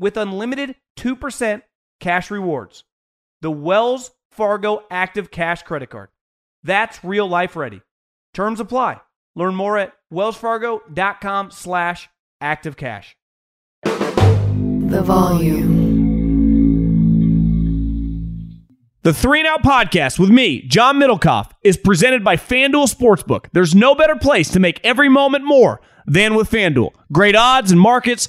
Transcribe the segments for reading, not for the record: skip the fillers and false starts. with unlimited 2% cash rewards. The Wells Fargo Active Cash Credit Card. That's real life ready. Terms apply. Learn more at wellsfargo.com/activecash. The volume. The 3 and Out podcast with me, John Middlecoff, is presented by FanDuel Sportsbook. There's no better place to make every moment more than with FanDuel. Great odds and markets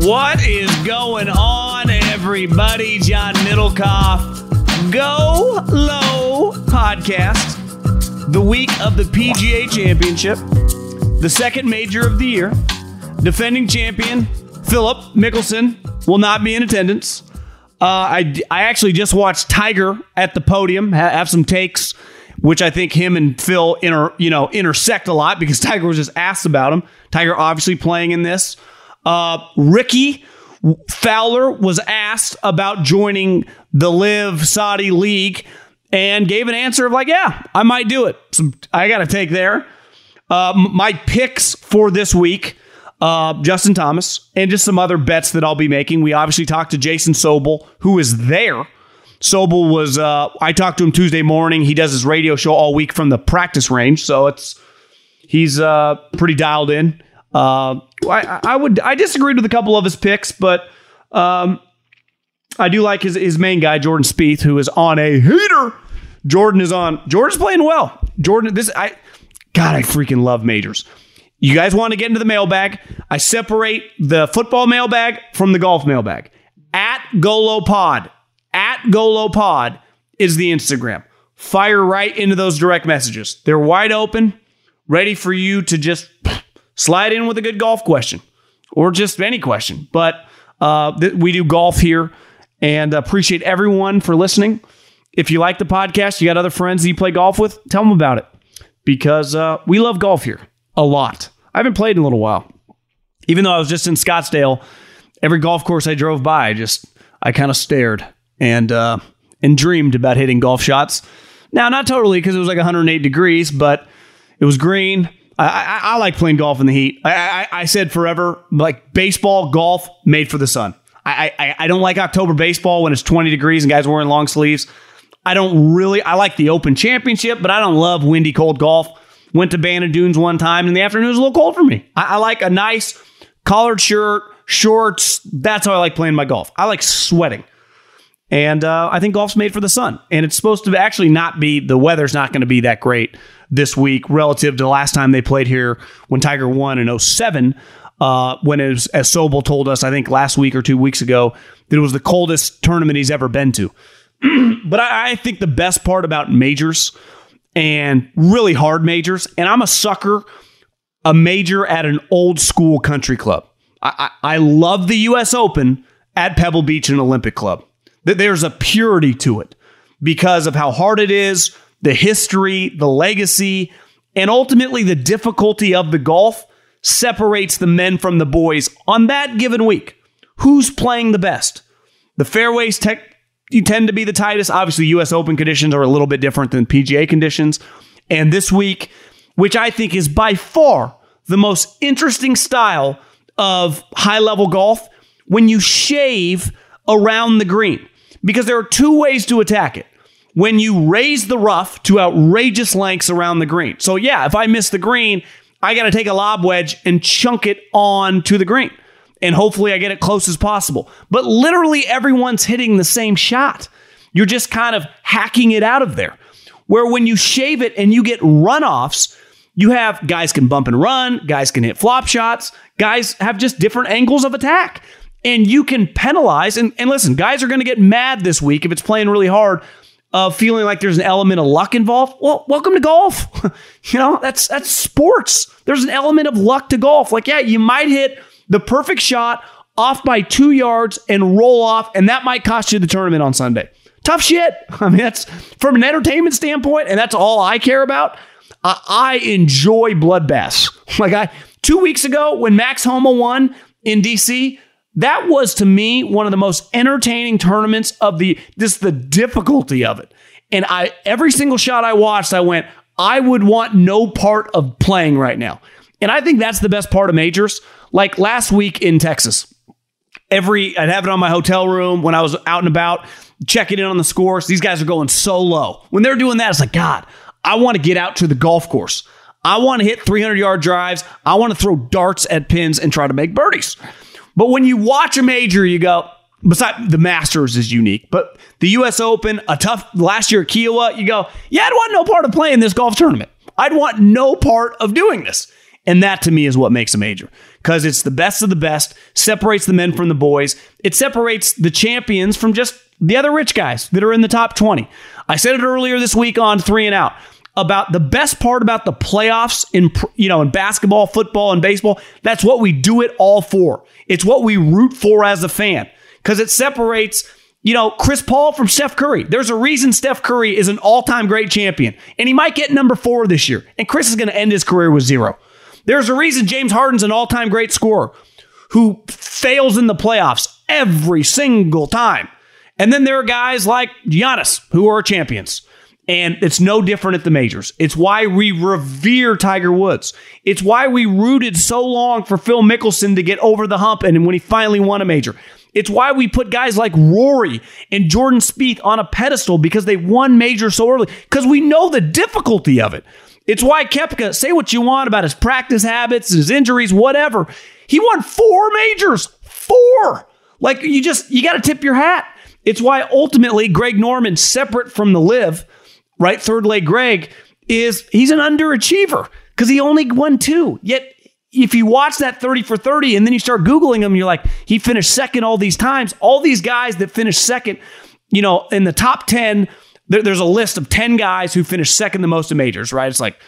What is going on, everybody? John Middlecoff, Go Low podcast. The week of the PGA Championship, the second major of the year. Defending champion Philip Mickelson will not be in attendance. I actually just watched Tiger at the podium have some takes, which I think him and Phil intersect a lot because Tiger was just asked about him. Tiger obviously playing in this. Ricky Fowler was asked about joining the LIV Saudi League and gave an answer of like, yeah, I might do it. So I got to take there. My picks for this week, Justin Thomas, and just some other bets that I'll be making. We obviously talked to Jason Sobel, who is there. Sobel was, I talked to him Tuesday morning. He does his radio show all week from the practice range. So he's pretty dialed in. I disagreed with a couple of his picks, but I do like his main guy, Jordan Spieth, who is on a heater. Jordan's playing well. I freaking love majors. You guys want to get into the mailbag? I separate the football mailbag from the golf mailbag. @GoloPod is the Instagram. Fire right into those direct messages. They're wide open, ready for you to just slide in with a good golf question or just any question. But we do golf here and appreciate everyone for listening. If you like the podcast, you got other friends that you play golf with, tell them about it because we love golf here a lot. I haven't played in a little while. Even though I was just in Scottsdale, every golf course I drove by, I kind of stared and dreamed about hitting golf shots. Now, not totally because it was like 108 degrees, but It was green. I like playing golf in the heat. I said forever, like baseball, golf, made for the sun. I don't like October baseball when it's 20 degrees and guys wearing long sleeves. I like the Open Championship, but I don't love windy, cold golf. Went to Bandon Dunes one time, and in the afternoon it was a little cold for me. I like a nice collared shirt, shorts. That's how I like playing my golf. I like sweating. And I think golf's made for the sun. And it's supposed to actually not be, the weather's not going to be that great this week relative to the last time they played here when Tiger won in 2007. When it was, as Sobel told us, I think last week or 2 weeks ago, that it was the coldest tournament he's ever been to. But I think the best part about majors, and really hard majors, and I'm a sucker, a major at an old school country club. I love the U.S. Open at Pebble Beach and Olympic Club. There's a purity to it because of how hard it is, the history, the legacy, and ultimately the difficulty of the golf separates the men from the boys on that given week. Who's playing the best? The fairways you tend to be the tightest. Obviously, U.S. Open conditions are a little bit different than PGA conditions. And this week, which I think is by far the most interesting style of high-level golf, when you shave around the green. Because there are two ways to attack it. When you raise the rough to outrageous lengths around the green. So yeah, if I miss the green, I got to take a lob wedge and chunk it on to the green. And hopefully I get it close as possible. But literally everyone's hitting the same shot. You're just kind of hacking it out of there. Where when you shave it and you get runoffs, you have guys can bump and run, guys can hit flop shots, guys have just different angles of attack. And you can penalize. And listen, guys are going to get mad this week if it's playing really hard, feeling like there's an element of luck involved. Well, welcome to golf. You know, that's sports. There's an element of luck to golf. Like, yeah, you might hit the perfect shot off by 2 yards and roll off, and that might cost you the tournament on Sunday. Tough shit. I mean, that's from an entertainment standpoint, and that's all I care about. I enjoy bloodbaths. Like 2 weeks ago when Max Homa won in DC, that was to me one of the most entertaining tournaments of the difficulty of it. And every single shot I watched, I went, I would want no part of playing right now. And I think that's the best part of majors. Like last week in Texas, I'd have it on my hotel room when I was out and about, checking in on the scores. These guys are going so low. When they're doing that, it's like, God, I want to get out to the golf course. I want to hit 300-yard drives. I want to throw darts at pins and try to make birdies. But when you watch a major, you go, besides the Masters is unique, but the U.S. Open, a tough last year at Kiowa, you go, yeah, I'd want no part of playing this golf tournament. I'd want no part of doing this. And that, to me, is what makes a major. Because it's the best of the best, separates the men from the boys. It separates the champions from just the other rich guys that are in the top 20. I said it earlier this week on 3 and Out about the best part about the playoffs in basketball, football, and baseball. That's what we do it all for. It's what we root for as a fan. Because it separates, Chris Paul from Steph Curry. There's a reason Steph Curry is an all-time great champion. And he might get number 4 this year. And Chris is going to end his career with 0. There's a reason James Harden's an all-time great scorer who fails in the playoffs every single time. And then there are guys like Giannis who are champions. And it's no different at the majors. It's why we revere Tiger Woods. It's why we rooted so long for Phil Mickelson to get over the hump and when he finally won a major. It's why we put guys like Rory and Jordan Spieth on a pedestal because they won majors so early. Because we know the difficulty of it. It's why Koepka, say what you want about his practice habits, his injuries, whatever. He won 4 majors. 4. Like, you got to tip your hat. It's why, ultimately, Greg Norman, separate from the live, right? Third leg Greg, he's an underachiever because he only won 2. Yet, if you watch that 30 for 30 and then you start Googling him, you're like, he finished second all these times. All these guys that finished second, in the top 10, there's a list of 10 guys who finished second the most in majors, right? It's like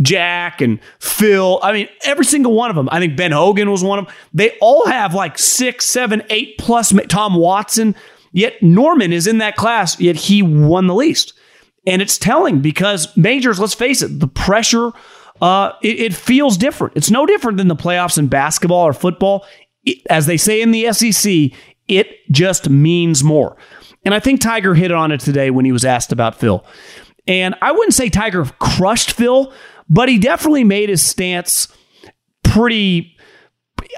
Jack and Phil. I mean, every single one of them. I think Ben Hogan was one of them. They all have like 6, 7, 8 plus Tom Watson. Yet Norman is in that class, yet he won the least. And it's telling because majors, let's face it, the pressure, it feels different. It's no different than the playoffs in basketball or football. As they say in the SEC, it just means more. And I think Tiger hit on it today when he was asked about Phil. And I wouldn't say Tiger crushed Phil, But he definitely made his stance pretty...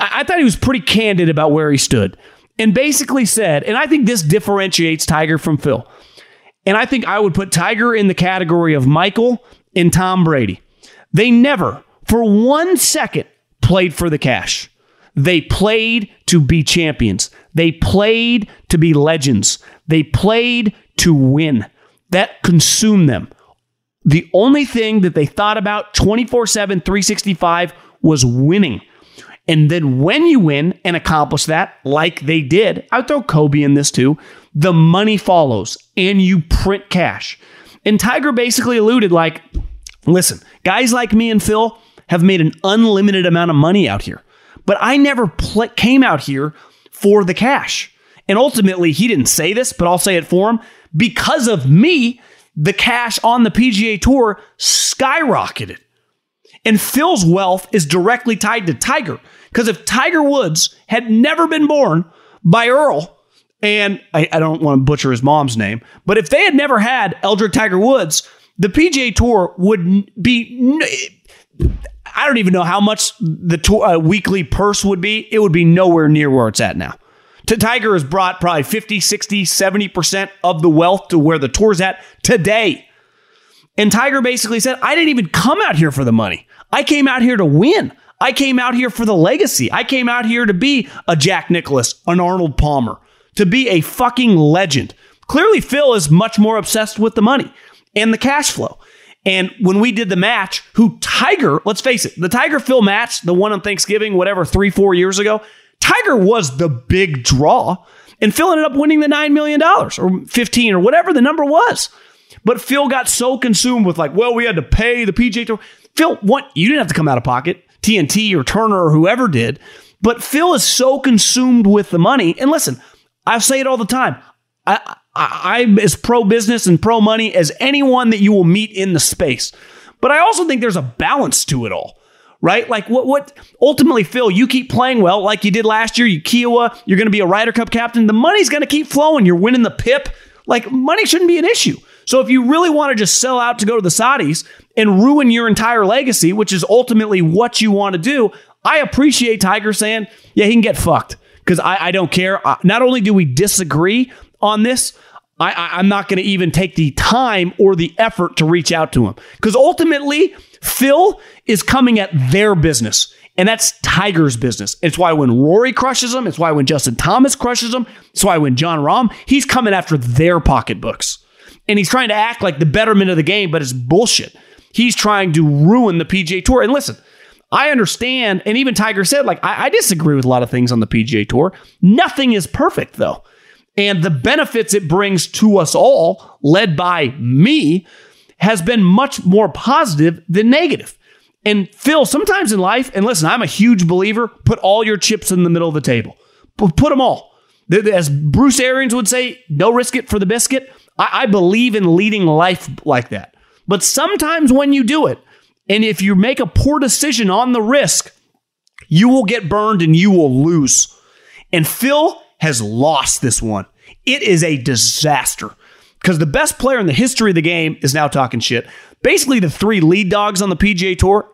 I thought he was pretty candid about where he stood. And basically said, and I think this differentiates Tiger from Phil. And I think I would put Tiger in the category of Michael and Tom Brady. They never, for 1 second, played for the cash. They played to be champions. They played to be legends. They played to win. That consumed them. The only thing that they thought about 24/7, 365 was winning. And then when you win and accomplish that, like they did, I would throw Kobe in this too, the money follows and you print cash. And Tiger basically alluded like, listen, guys like me and Phil have made an unlimited amount of money out here, but I never came out here for the cash. And ultimately, he didn't say this, but I'll say it for him. Because of me, the cash on the PGA Tour skyrocketed. And Phil's wealth is directly tied to Tiger. Because if Tiger Woods had never been born by Earl, and I don't want to butcher his mom's name, but if they had never had Eldrick Tiger Woods, the PGA Tour would be... I don't even know how much the weekly purse would be. It would be nowhere near where it's at now. Tiger has brought probably 50, 60, 70% of the wealth to where the tour's at today. And Tiger basically said, I didn't even come out here for the money. I came out here to win. I came out here for the legacy. I came out here to be a Jack Nicklaus, an Arnold Palmer, to be a fucking legend. Clearly, Phil is much more obsessed with the money and the cash flow. And when we did the match, who Tiger, let's face it, the Tiger-Phil match, the one on Thanksgiving, whatever, 3-4 years ago, Tiger was the big draw, and Phil ended up winning the $9 million or 15 or whatever the number was. But Phil got so consumed with like, well, we had to pay the PGA Tour. Phil, what? You didn't have to come out of pocket, TNT or Turner or whoever did. But Phil is so consumed with the money. And listen, I say it all the time. I'm as pro-business and pro-money as anyone that you will meet in the space. But I also think there's a balance to it all, right? Like what? Ultimately, Phil, you keep playing well like you did last year. You Kiowa, you're going to be a Ryder Cup captain. The money's going to keep flowing. You're winning the PIP. Like money shouldn't be an issue. So if you really want to just sell out to go to the Saudis and ruin your entire legacy, which is ultimately what you want to do, I appreciate Tiger saying, yeah, he can get fucked because I don't care. Not only do we disagree on this, I'm not going to even take the time or the effort to reach out to him. Because ultimately, Phil is coming at their business. And that's Tiger's business. It's why when Rory crushes him, it's why when Justin Thomas crushes him, it's why when John Rahm, he's coming after their pocketbooks. And he's trying to act like the betterment of the game, but it's bullshit. He's trying to ruin the PGA Tour. And listen, I understand, and even Tiger said, like, I disagree with a lot of things on the PGA Tour. Nothing is perfect, though. And the benefits it brings to us all, led by me, has been much more positive than negative. And Phil, sometimes in life, and listen, I'm a huge believer, put all your chips in the middle of the table. Put them all. As Bruce Arians would say, no risk it for the biscuit. I believe in leading life like that. But sometimes when you do it, and if you make a poor decision on the risk, you will get burned and you will lose. And Phil has lost this one. It is a disaster because the best player in the history of the game is now talking shit. Basically, the three lead dogs on the PGA Tour,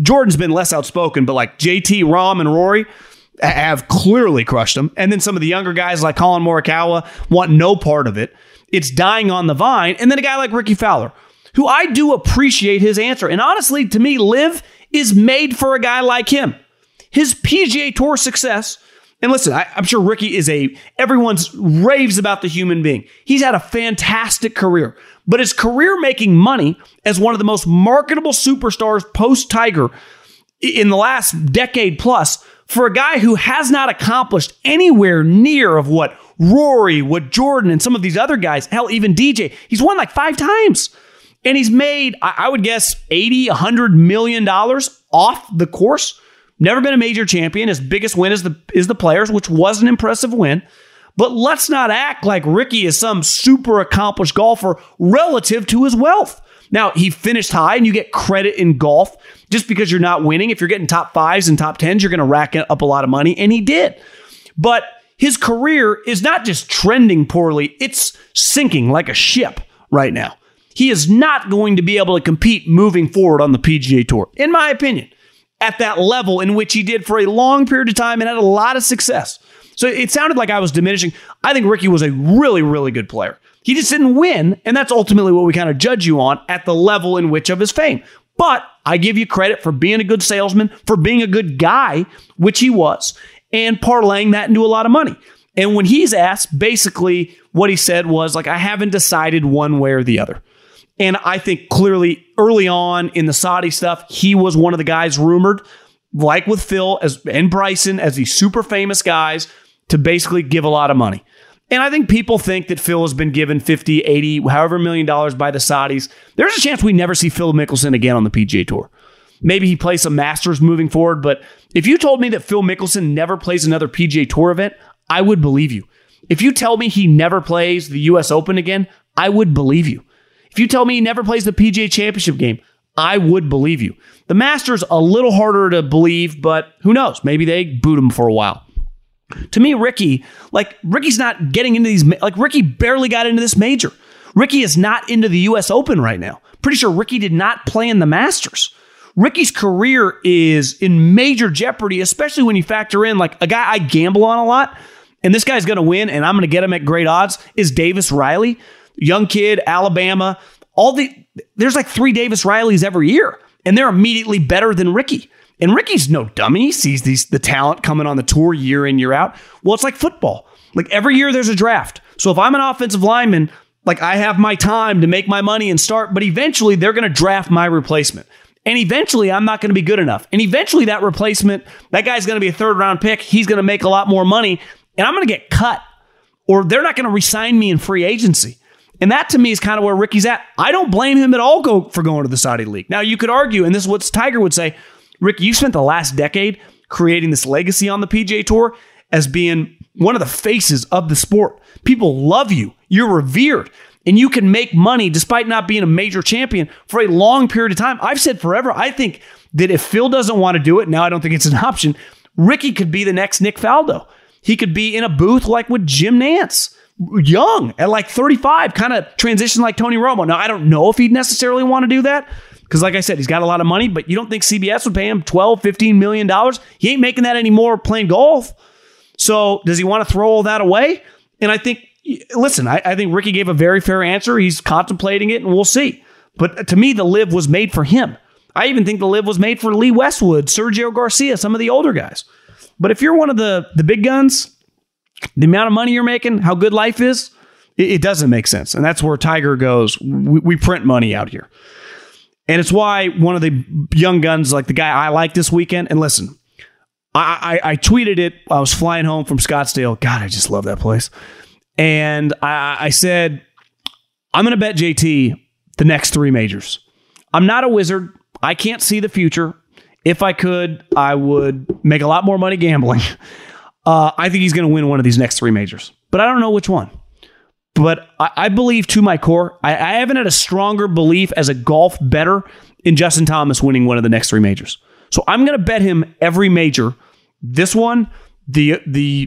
Jordan's been less outspoken, but like JT, Rahm, and Rory have clearly crushed him. And then some of the younger guys like Colin Morikawa want no part of it. It's dying on the vine. And then a guy like Ricky Fowler, who I do appreciate his answer. And honestly, to me, LIV is made for a guy like him. His PGA Tour success... And listen, I'm sure Ricky is everyone's raves about the human being. He's had a fantastic career, but his career making money as one of the most marketable superstars post-Tiger in the last decade plus for a guy who has not accomplished anywhere near of what Rory, what Jordan, and some of these other guys, hell, even DJ, he's won like 5 times. And he's made, I would guess, $80, $100 million off the course. Never been a major champion. His biggest win is the Players, which was an impressive win. But let's not act like Ricky is some super accomplished golfer relative to his wealth. Now, he finished high, and you get credit in golf just because you're not winning. If you're getting top 5s and top 10s, you're going to rack up a lot of money, and he did. But his career is not just trending poorly. It's sinking like a ship right now. he is not going to be able to compete moving forward on the PGA Tour, in my opinion, at that level in which he did for a long period of time and had a lot of success. So it sounded like I was diminishing. I think Ricky was a really, really good player. He just didn't win, and that's ultimately what we kind of judge you on at the level in which of his fame. But I give you credit for being a good salesman, for being a good guy, which he was, and parlaying that into a lot of money. And when he's asked, basically what he said was like, I haven't decided one way or the other. And I think clearly early on in the Saudi stuff, he was one of the guys rumored, like with Phil and Bryson, as these super famous guys, to basically give a lot of money. And I think people think that Phil has been given 50, 80, however $1 million by the Saudis. There's a chance we never see Phil Mickelson again on the PGA Tour. Maybe he plays some Masters moving forward, but if you told me that Phil Mickelson never plays another PGA Tour event, I would believe you. If you tell me he never plays the U.S. Open again, I would believe you. If you tell me he never plays the PGA Championship game, I would believe you. The Masters, a little harder to believe, but who knows? Maybe they boot him for a while. To me, Ricky's not getting into these, Ricky barely got into this major. Ricky is not into the U.S. Open right now. Pretty sure Ricky did not play in the Masters. Ricky's career is in major jeopardy, especially when you factor in a guy I gamble on a lot, and this guy's going to win, and I'm going to get him at great odds, is Davis Riley. Young kid, Alabama. There's 3 Davis Rileys every year, and they're immediately better than Ricky. And Ricky's no dummy. He sees the talent coming on the tour year in, year out. Well, it's like football. Every year there's a draft. So if I'm an offensive lineman, I have my time to make my money and start, but eventually they're going to draft my replacement. And eventually I'm not going to be good enough. And eventually that replacement, that guy's going to be a third-round pick. He's going to make a lot more money, and I'm going to get cut. Or they're not going to re-sign me in free agency. And that, to me, is kind of where Ricky's at. I don't blame him at all for going to the Saudi League. Now, you could argue, and this is what Tiger would say, Ricky, you spent the last decade creating this legacy on the PGA Tour as being one of the faces of the sport. People love you. You're revered. And you can make money despite not being a major champion for a long period of time. I've said forever, I think that if Phil doesn't want to do it, now I don't think it's an option, Ricky could be the next Nick Faldo. He could be in a booth with Jim Nantz, young, at 35, kind of transition like Tony Romo. Now, I don't know if he'd necessarily want to do that, because like I said, he's got a lot of money, but you don't think CBS would pay him $12, $15 million? He ain't making that anymore playing golf. So does he want to throw all that away? And I think, I think Ricky gave a very fair answer. He's contemplating it, and we'll see. But to me, the LIV was made for him. I even think the LIV was made for Lee Westwood, Sergio Garcia, some of the older guys. But if you're one of the big guns, the amount of money you're making, how good life is, it doesn't make sense. And that's where Tiger goes, we print money out here. And it's why one of the young guns, the guy I like this weekend, and listen, I tweeted it. I was flying home from Scottsdale. God, I just love that place. And I said, I'm going to bet JT the next 3 majors. I'm not a wizard. I can't see the future. If I could, I would make a lot more money gambling. I think he's going to win one of these next 3 majors, but I don't know which one. But I believe to my core, I haven't had a stronger belief as a golf bettor in Justin Thomas winning one of the next 3 majors. So I'm going to bet him every major. This one, the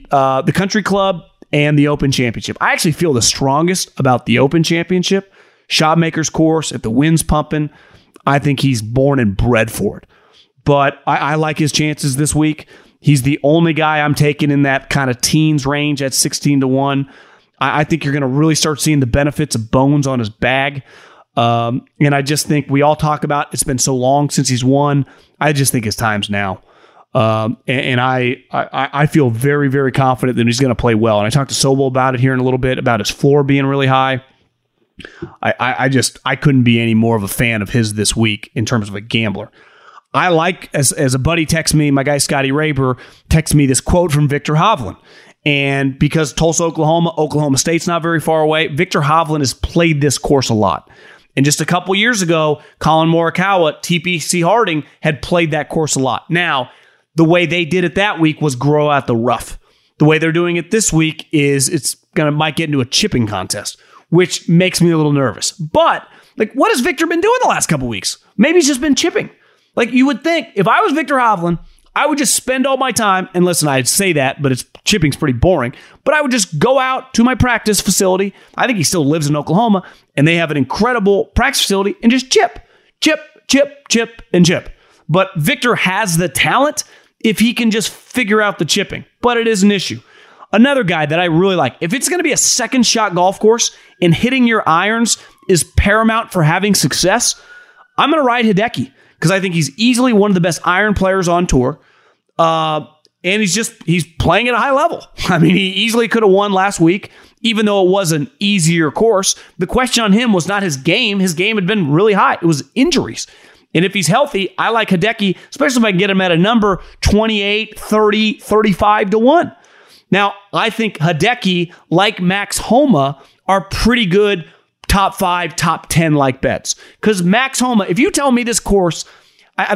Country Club, and the Open Championship. I actually feel the strongest about the Open Championship. Shotmaker's course, if the wind's pumping, I think he's born and bred for it. But I like his chances this week. He's the only guy I'm taking in that kind of teens range at 16-1. I think you're going to really start seeing the benefits of bones on his bag. And I just think we all talk about it's been so long since he's won. I just think his time's now. And I feel very, very confident that he's going to play well. And I talked to Sobel about it here in a little bit, about his floor being really high. I couldn't be any more of a fan of his this week in terms of a gambler. I like, as a buddy texts me, my guy Scotty Raber texts me this quote from Victor Hovland. And because Tulsa, Oklahoma, Oklahoma State's not very far away, Victor Hovland has played this course a lot. And just a couple years ago, Colin Morikawa, TPC Harding, had played that course a lot. Now, the way they did it that week was grow out the rough. The way they're doing it this week is might get into a chipping contest, which makes me a little nervous. But what has Victor been doing the last couple weeks? Maybe he's just been chipping. You would think, if I was Victor Hovland, I would just spend all my time, and listen, I say that, but chipping's pretty boring, but I would just go out to my practice facility. I think he still lives in Oklahoma, and they have an incredible practice facility, and just chip. But Victor has the talent if he can just figure out the chipping, but it is an issue. Another guy that I really like, if it's going to be a second shot golf course and hitting your irons is paramount for having success, I'm going to ride Hideki because I think he's easily one of the best iron players on tour. And he's playing at a high level. I mean, he easily could have won last week, even though it was an easier course. The question on him was not his game. His game had been really high. It was injuries. And if he's healthy, I like Hideki, especially if I can get him at a number 28, 30, 35-1. Now, I think Hideki, like Max Homa, are pretty good top 5, top 10 like bets. Because Max Homa, if you tell me this course,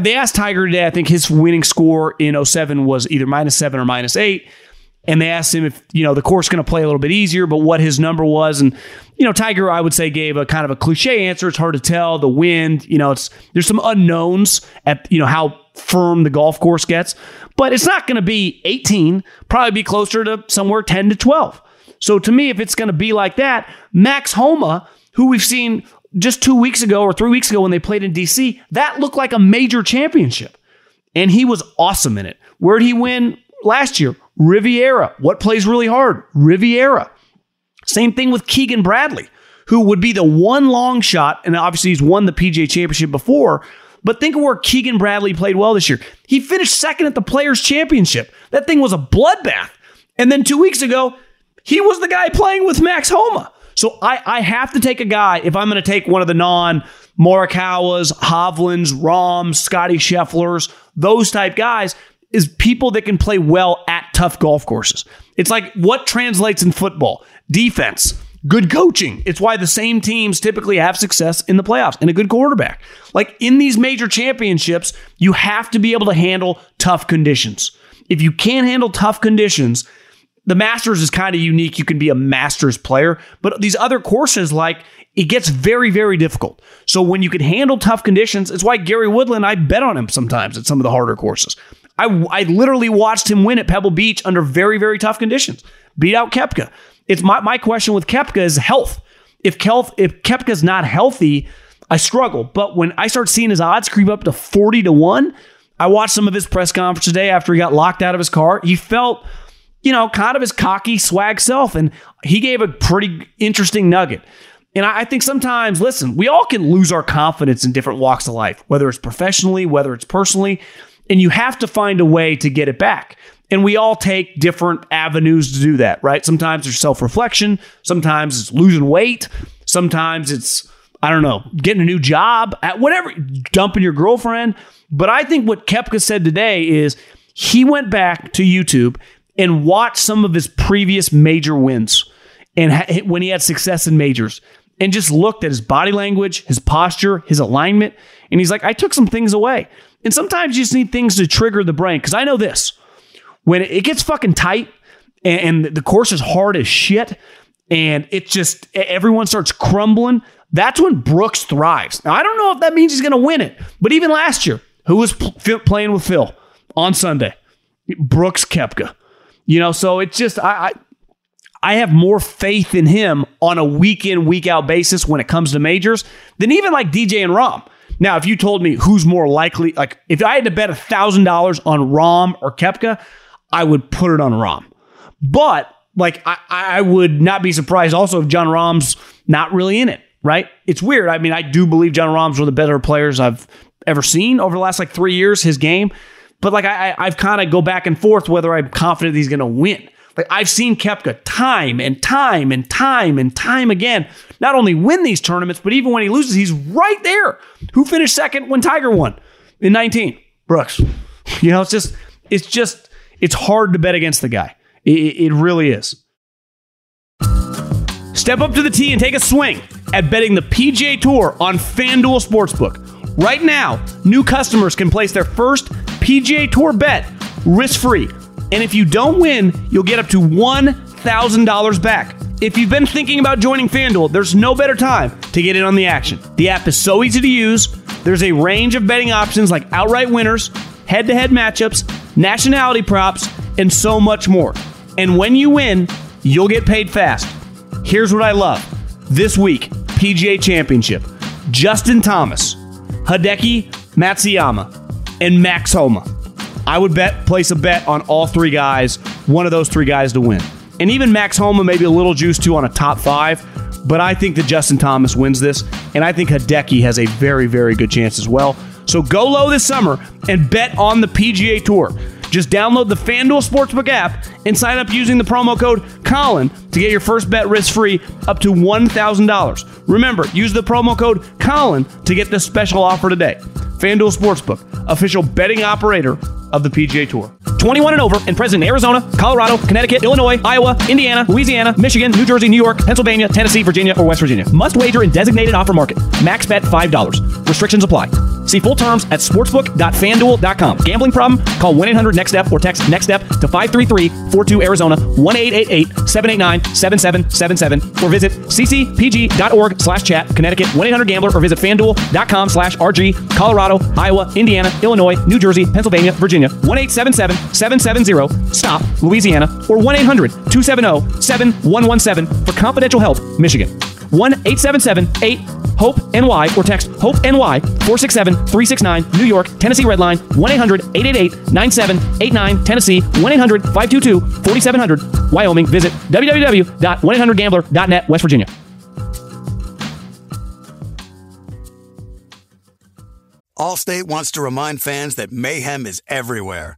they asked Tiger today, I think his winning score in 07 was either -7 or -8. And they asked him if, the course is going to play a little bit easier, but what his number was. And, Tiger, I would say, gave a kind of a cliche answer. It's hard to tell. The wind, there's some unknowns at, how firm the golf course gets. But it's not going to be 18, probably be closer to somewhere 10 to 12. So to me, if it's going to be like that, Max Homa, who we've seen just 2 weeks ago or 3 weeks ago when they played in D.C., that looked like a major championship. And he was awesome in it. Where did he win last year? Riviera. What plays really hard? Riviera. Same thing with Keegan Bradley, who would be the one long shot, and obviously he's won the PGA Championship before, but think of where Keegan Bradley played well this year. He finished second at the Players' Championship. That thing was a bloodbath. And then 2 weeks ago, he was the guy playing with Max Homa. So I have to take a guy, if I'm going to take one of the non-Morikawas, Hovlands, Rahms, Scotty Schefflers, those type guys, is people that can play well at tough golf courses. It's like what translates in football? Defense, good coaching. It's why the same teams typically have success in the playoffs and a good quarterback. Like in these major championships, you have to be able to handle tough conditions. If you can't handle tough conditions, the Masters is kind of unique. You can be a Masters player, but these other courses, it gets very, very difficult. So when you can handle tough conditions, it's why Gary Woodland, I bet on him sometimes at some of the harder courses. I literally watched him win at Pebble Beach under very, very tough conditions. Beat out Koepka. It's my question with Koepka is health. If Koepka's not healthy, I struggle. But when I start seeing his odds creep up to 40-1, I watched some of his press conference today after he got locked out of his car. He felt, kind of his cocky swag self, and he gave a pretty interesting nugget. And I think sometimes, listen, we all can lose our confidence in different walks of life, whether it's professionally, whether it's personally. And you have to find a way to get it back. And we all take different avenues to do that, right? Sometimes there's self-reflection. Sometimes it's losing weight. Sometimes it's, getting a new job, at whatever, dumping your girlfriend. But I think what Koepka said today is he went back to YouTube and watched some of his previous major wins and when he had success in majors and just looked at his body language, his posture, his alignment. And he's like, I took some things away. And sometimes you just need things to trigger the brain. Because I know this. When it gets fucking tight and the course is hard as shit and it just, everyone starts crumbling, that's when Brooks thrives. Now, I don't know if that means he's going to win it. But even last year, who was playing with Phil on Sunday? Brooks Koepka. So it's just, I have more faith in him on a week in, week out basis when it comes to majors than even like DJ and Rahm. Now, if you told me who's more likely, if I had to bet $1,000 on Rahm or Koepka, I would put it on Rahm. But I would not be surprised also if John Rahm's not really in it, right? It's weird. I mean, I do believe John Rahm's one of the better players I've ever seen over the last 3 years, his game. But I've kind of go back and forth whether I'm confident he's going to win. I've seen Koepka time and time again, not only win these tournaments, but even when he loses, he's right there. Who finished second when Tiger won in 19? Brooks. It's hard to bet against the guy. It really is. Step up to the tee and take a swing at betting the PGA Tour on FanDuel Sportsbook. Right now, new customers can place their first PGA Tour bet risk-free. And if you don't win, you'll get up to $1,000 back. If you've been thinking about joining FanDuel, there's no better time to get in on the action. The app is so easy to use. There's a range of betting options like outright winners, head-to-head matchups, nationality props, and so much more. And when you win, you'll get paid fast. Here's what I love. This week, PGA Championship, Justin Thomas, Hideki Matsuyama, and Max Homa. I would place a bet on all three guys, one of those three guys to win. And even Max Homa may be a little juiced too on a top five, but I think that Justin Thomas wins this, and I think Hideki has a very, very good chance as well. So go low this summer and bet on the PGA Tour. Just download the FanDuel Sportsbook app and sign up using the promo code COLIN to get your first bet risk-free up to $1,000. Remember, use the promo code COLIN to get this special offer today. FanDuel Sportsbook, official betting operator of the PGA Tour. 21 and over and present in Arizona, Colorado, Connecticut, Illinois, Iowa, Indiana, Louisiana, Michigan, New Jersey, New York, Pennsylvania, Tennessee, Virginia, or West Virginia. Must wager in designated offer market. Max bet $5. Restrictions apply. See full terms at sportsbook.fanduel.com. Gambling problem? Call 1-800-NEXT-STEP or text NEXT-STEP to 533-42-ARIZONA, 1-888-789-7777, or visit ccpg.org/chat, Connecticut, 1-800-GAMBLER, or visit fanduel.com/RG, Colorado, Iowa, Indiana, Illinois, New Jersey, Pennsylvania, Virginia, 1-877-770-STOP, Louisiana, or 1-800-270-7117 for confidential help, Michigan, 1-877-8-HOPE-NY, or text HOPE-NY 467-369, New York, Tennessee Red Line, 1-800-888-9789, Tennessee, 1-800-522-4700, Wyoming. Visit www.1800gambler.net, West Virginia. Allstate wants to remind fans that mayhem is everywhere,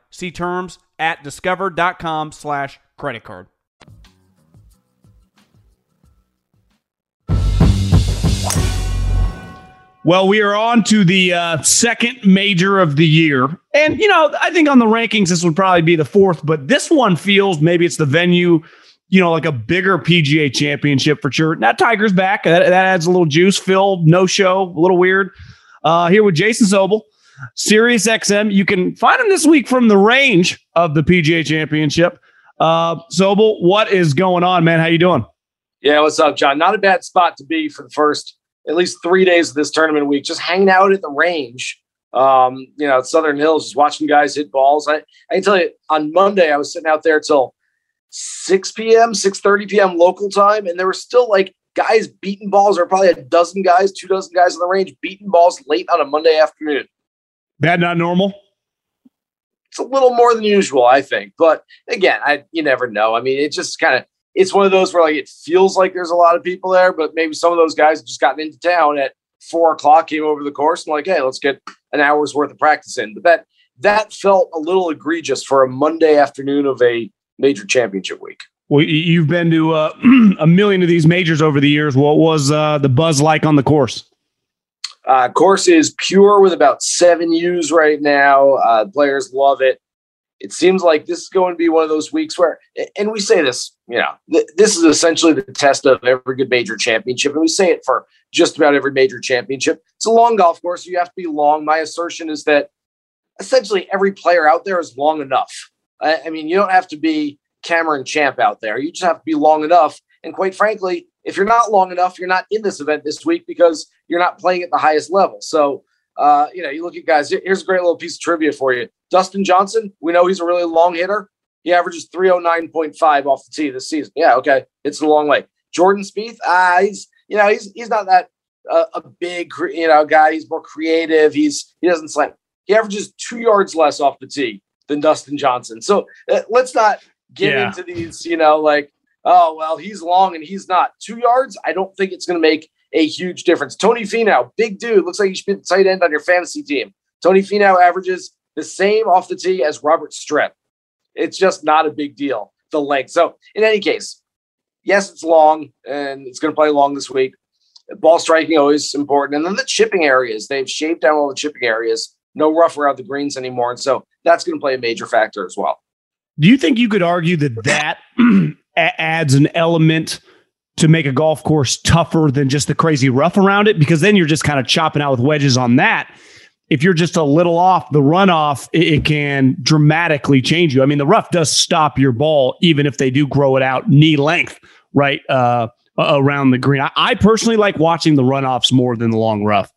See terms at discover.com/creditcard. Well, we are on to the second major of the year. And, you know, I think on the rankings, this would probably be the fourth, but this one feels, maybe it's the venue, you know, like a bigger PGA Championship for sure. Now, Tiger's back. That adds a little juice. Phil, no show, a little weird. Here with Jason Sobel, Sirius XM. You can find him this week from the range of the PGA Championship. Sobel, what is going on, man? How you doing? Yeah, what's up, John? Not a bad spot to be for the first at least 3 days of this tournament week, just hanging out at the range, you know, at Southern Hills, just watching guys hit balls. I can tell you, on Monday, I was sitting out there till 6 p.m., 6:30 p.m. local time, and there were still, like, guys beating balls, or probably a dozen guys, 24 guys on the range beating balls late on a Monday afternoon. That not normal? It's a little more than usual, I think. But, again, you never know. I mean, it just kind of, it's one of those where, like, it feels like there's a lot of people there, but maybe some of those guys have just gotten into town at 4 o'clock, came over the course, and like, hey, let's get an hour's worth of practice in. But that felt a little egregious for a Monday afternoon of a major championship week. Well, you've been to a million of these majors over the years. What was the buzz like on the course? Course is pure with about 7 U's right now. Players love it. It seems like this is going to be one of those weeks where, and we say this, you know, this is essentially the test of every good major championship. And we say it for just about every major championship. It's a long golf course. So you have to be long. My assertion is that essentially every player out there is long enough. I mean, you don't have to be Cameron Champ out there. You just have to be long enough. And quite frankly, if you're not long enough, you're not in this event this week because you're not playing at the highest level. So, you know, you look at guys, here's a great little piece of trivia for you. Dustin Johnson, we know he's a really long hitter. He averages 309.5 off the tee this season. Yeah, okay, it's the long way. Jordan Spieth, he's not that a big, you know, guy. He's more creative. He doesn't slam. He averages 2 yards less off the tee than Dustin Johnson. So let's not get into these, you know, like, oh, well, he's long and he's not. 2 yards, I don't think it's going to make a huge difference. Tony Finau, big dude. Looks like you should be the tight end on your fantasy team. Tony Finau averages the same off the tee as Robert Stripp. It's just not a big deal, the length. So in any case, yes, it's long and it's going to play long this week. Ball striking always important. And then the chipping areas, they've shaved down all the chipping areas. No rough around the greens anymore. And so that's going to play a major factor as well. Do you think you could argue that that adds an element to make a golf course tougher than just the crazy rough around it? Because then you're just kind of chopping out with wedges on that. If you're just a little off the runoff, it can dramatically change you. I mean, the rough does stop your ball, even if they do grow it out knee length, right, around the green. I personally like watching the runoffs more than the long rough.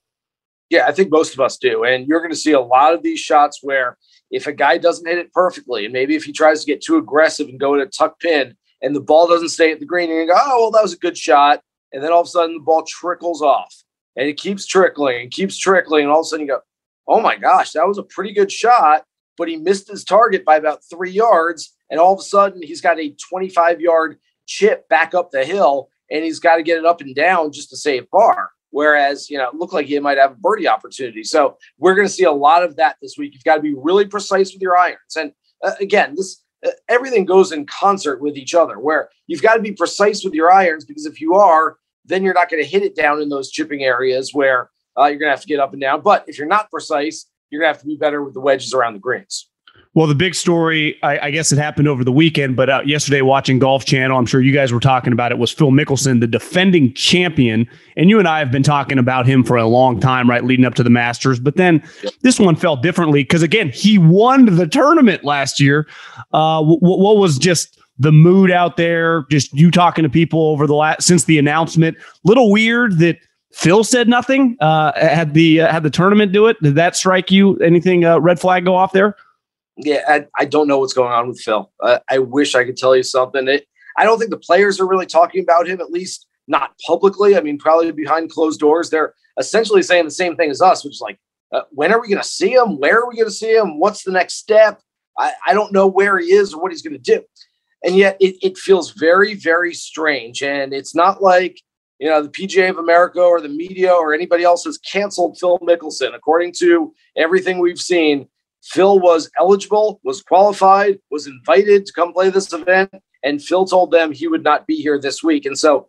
Yeah, I think most of us do. And you're going to see a lot of these shots where if a guy doesn't hit it perfectly, and maybe if he tries to get too aggressive and go to tuck pin and the ball doesn't stay at the green, and you go, oh, well, that was a good shot. And then all of a sudden the ball trickles off and it keeps trickling and keeps trickling. And all of a sudden you go, oh my gosh, that was a pretty good shot, but he missed his target by about 3 yards. And all of a sudden he's got a 25-yard chip back up the hill and he's got to get it up and down just to save par. Whereas, you know, it looked like he might have a birdie opportunity. So we're going to see a lot of that this week. You've got to be really precise with your irons. And again, this everything goes in concert with each other, where you've got to be precise with your irons, because if you are, then you're not going to hit it down in those chipping areas where you're going to have to get up and down. But if you're not precise, you're going to have to be better with the wedges around the greens. Well, the big story, I guess it happened over the weekend, but yesterday watching Golf Channel, I'm sure you guys were talking about it, was Phil Mickelson, the defending champion. And you and I have been talking about him for a long time, right, leading up to the Masters. But then this one felt differently because, again, he won the tournament last year. What was just the mood out there, just you talking to people over the since the announcement? Little weird that Phil said nothing, had the tournament do it. Did that strike you? Anything red flag go off there? Yeah, I don't know what's going on with Phil. I wish I could tell you something. I don't think the players are really talking about him, at least not publicly. I mean, probably behind closed doors. They're essentially saying the same thing as us, which is like, when are we going to see him? Where are we going to see him? What's the next step? I don't know where he is or what he's going to do. And yet it feels very, very strange. And it's not like, you know, the PGA of America or the media or anybody else has canceled Phil Mickelson. According to everything we've seen, Phil was eligible, was qualified, was invited to come play this event, and Phil told them he would not be here this week. And so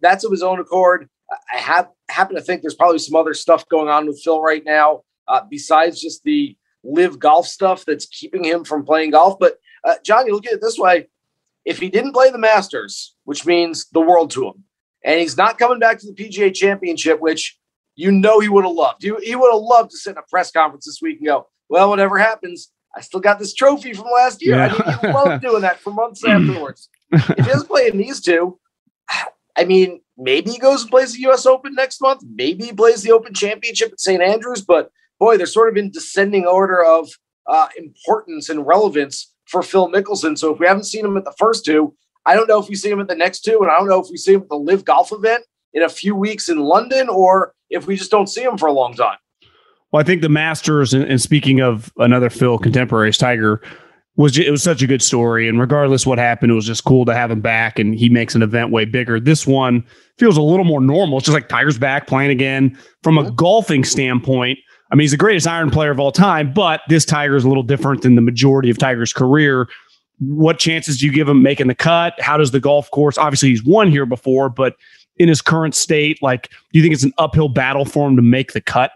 that's of his own accord. I happen to think there's probably some other stuff going on with Phil right now besides just the live golf stuff that's keeping him from playing golf. But, John, you look at it this way. If he didn't play the Masters, which means the world to him, and he's not coming back to the PGA Championship, which you know he would have loved. He would have loved to sit in a press conference this week and go, well, whatever happens, I still got this trophy from last year. Yeah. I didn't love doing that for months afterwards. If he doesn't play in these two, I mean, maybe he goes and plays the U.S. Open next month. Maybe he plays the Open Championship at St. Andrews. But, boy, they're sort of in descending order of importance and relevance for Phil Mickelson. So if we haven't seen him at the first two, I don't know if we see him at the next two, and I don't know if we see him at the Live Golf event in a few weeks in London, or if we just don't see him for a long time. Well, I think the Masters, and speaking of another Phil contemporaries, Tiger, it was such a good story. And regardless what happened, it was just cool to have him back, and he makes an event way bigger. This one feels a little more normal. It's just like Tiger's back playing again. From a golfing standpoint, I mean, he's the greatest iron player of all time, but this Tiger's a little different than the majority of Tiger's career. What chances do you give him making the cut? How does the golf course, obviously he's won here before, but in his current state, like, do you think it's an uphill battle for him to make the cut?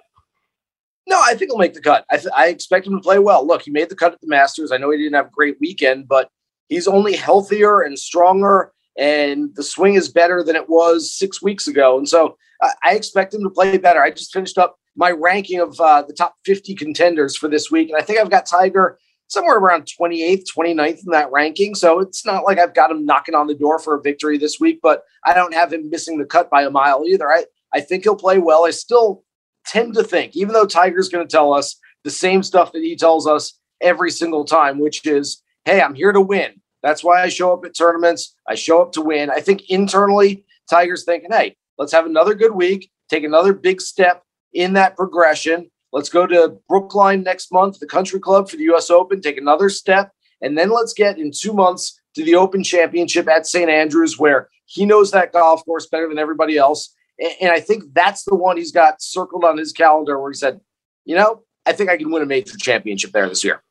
No, I think he'll make the cut. I expect him to play well. Look, he made the cut at the Masters. I know he didn't have a great weekend, but he's only healthier and stronger, and the swing is better than it was 6 weeks ago. And so I expect him to play better. I just finished up my ranking of the top 50 contenders for this week. And I think I've got Tiger somewhere around 28th, 29th in that ranking. So it's not like I've got him knocking on the door for a victory this week, but I don't have him missing the cut by a mile either. I think he'll play well. I still tend to think, even though Tiger's going to tell us the same stuff that he tells us every single time, which is, hey, I'm here to win. That's why I show up at tournaments. I show up to win. I think internally Tiger's thinking, hey, let's have another good week, take another big step in that progression. Let's go to Brookline next month, the Country Club, for the U.S. Open, take another step. And then let's get in 2 months to the Open Championship at St. Andrews, where he knows that golf course better than everybody else. And I think that's the one he's got circled on his calendar where he said, you know, I think I can win a major championship there this year.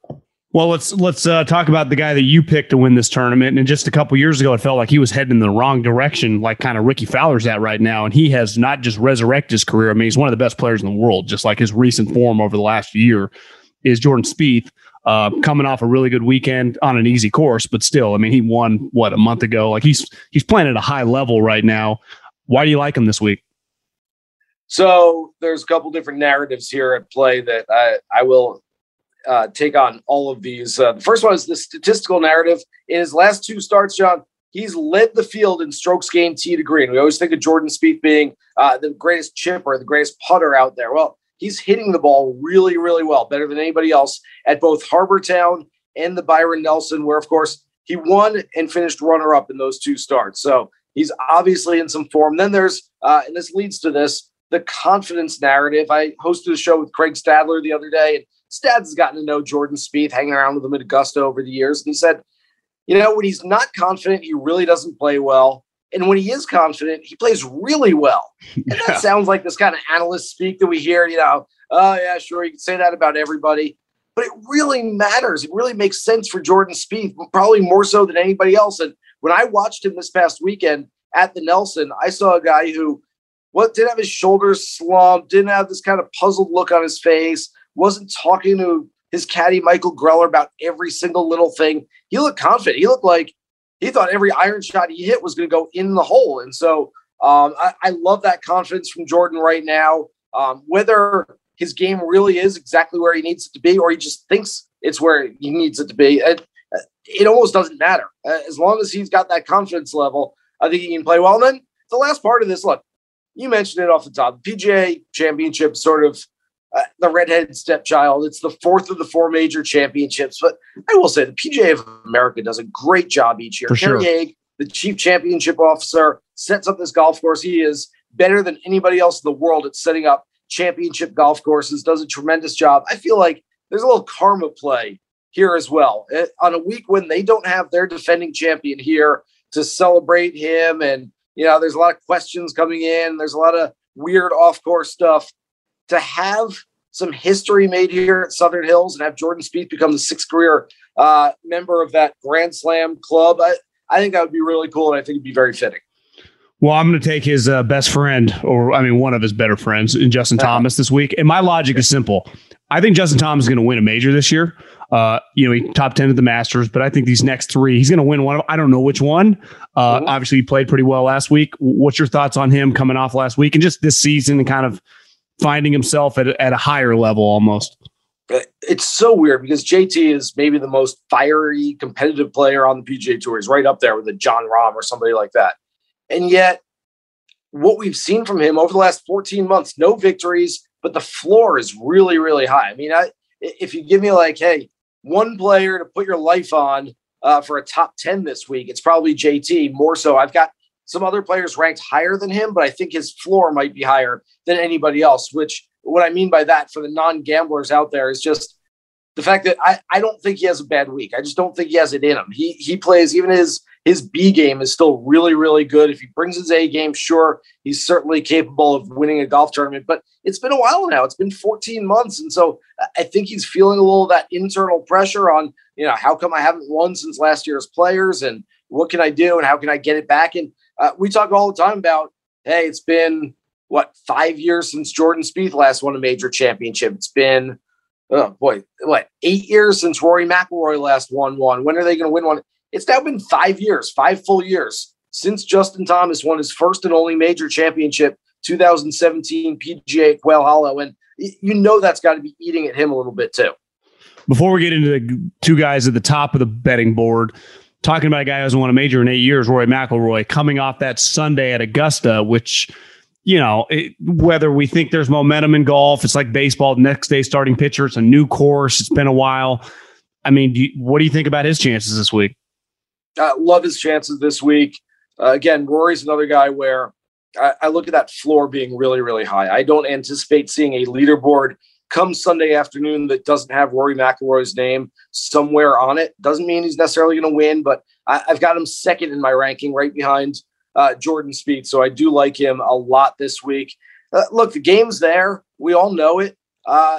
Well, let's talk about the guy that you picked to win this tournament. And just a couple years ago, it felt like he was heading in the wrong direction, like kind of Ricky Fowler's at right now. And he has not just resurrected his career. I mean, he's one of the best players in the world, just like his recent form over the last year is Jordan Spieth, coming off a really good weekend on an easy course. But still, I mean, he won, a month ago? Like he's playing at a high level right now. Why do you like him this week? So there's a couple different narratives here at play that I will take on all of these. The first one is the statistical narrative. In his last two starts, John, he's led the field in strokes gained tee to green. We always think of Jordan Spieth being the greatest chipper, the greatest putter out there. Well, he's hitting the ball really, really well, better than anybody else at both Harbortown and the Byron Nelson, where, of course, he won and finished runner-up in those two starts. So he's obviously in some form. Then there's, and this leads to this, the confidence narrative. I hosted a show with Craig Stadler the other day, and Stads has gotten to know Jordan Spieth, hanging around with him at Augusta over the years. And he said, you know, when he's not confident, he really doesn't play well. And when he is confident, he plays really well. And that sounds like this kind of analyst speak that we hear, you know, oh, yeah, sure, you can say that about everybody. But it really matters. It really makes sense for Jordan Spieth, probably more so than anybody else. And when I watched him this past weekend at the Nelson, I saw a guy who didn't have his shoulders slumped, didn't have this kind of puzzled look on his face, wasn't talking to his caddy, Michael Greller, about every single little thing. He looked confident. He looked like he thought every iron shot he hit was going to go in the hole. And so I love that confidence from Jordan right now. Whether his game really is exactly where he needs it to be, or he just thinks it's where he needs it to be, it almost doesn't matter. As long as he's got that confidence level, I think he can play well. And then the last part of this, look, you mentioned it off the top. The PGA Championship sort of the redheaded stepchild. It's the fourth of the four major championships, but I will say the PGA of America does a great job each year. Terry Haig, the chief championship officer, sets up this golf course. He is better than anybody else in the world at setting up championship golf courses, does a tremendous job. I feel like there's a little karma play here as well. On a week when they don't have their defending champion here to celebrate him, and you know, there's a lot of questions coming in, there's a lot of weird off-course stuff. To have some history made here at Southern Hills and have Jordan Spieth become the sixth career member of that Grand Slam club, I think that would be really cool, and I think it'd be very fitting. Well, I'm going to take his best friend, or I mean, one of his better friends, in Justin Thomas this week. And my logic is simple. I think Justin Thomas is going to win a major this year. You know, he top 10 at the Masters, but I think these next three, he's going to win one of them. I don't know which one. Obviously, he played pretty well last week. What's your thoughts on him coming off last week and just this season and kind of finding himself at a higher level almost? It's so weird because JT is maybe the most fiery competitive player on the PGA Tour. He's right up there with a John Rahm or somebody like that. And yet what we've seen from him over the last 14 months, no victories, but the floor is really, really high. I mean, if you give me like, hey, one player to put your life on for a top 10 this week, it's probably JT more so. I've got some other players ranked higher than him, but I think his floor might be higher than anybody else, which what I mean by that for the non-gamblers out there is just the fact that I don't think he has a bad week. I just don't think he has it in him. He plays, even his B game is still really, really good. If he brings his A game, sure, he's certainly capable of winning a golf tournament, but it's been a while now. It's been 14 months. And so I think he's feeling a little of that internal pressure on, you know, how come I haven't won since last year's players and what can I do and how can I get it back? And we talk all the time about, hey, it's been, 5 years since Jordan Spieth last won a major championship? It's been, 8 years since Rory McIlroy last won one? When are they going to win one? It's now been 5 years, 5 full years, since Justin Thomas won his first and only major championship, 2017 PGA at Quail Hollow. And you know that's got to be eating at him a little bit too. Before we get into the two guys at the top of the betting board, talking about a guy who hasn't won a major in 8 years, Rory McIlroy, coming off that Sunday at Augusta, which, you know, whether we think there's momentum in golf, it's like baseball, next day starting pitcher, it's a new course, it's been a while. I mean, what do you think about his chances this week? I love his chances this week. Again, Rory's another guy where I look at that floor being really, really high. I don't anticipate seeing a leaderboard come Sunday afternoon that doesn't have Rory McIlroy's name somewhere on it. Doesn't mean he's necessarily going to win, but I've got him second in my ranking, right behind Jordan Spieth. So I do like him a lot this week. Look, the game's there. We all know it.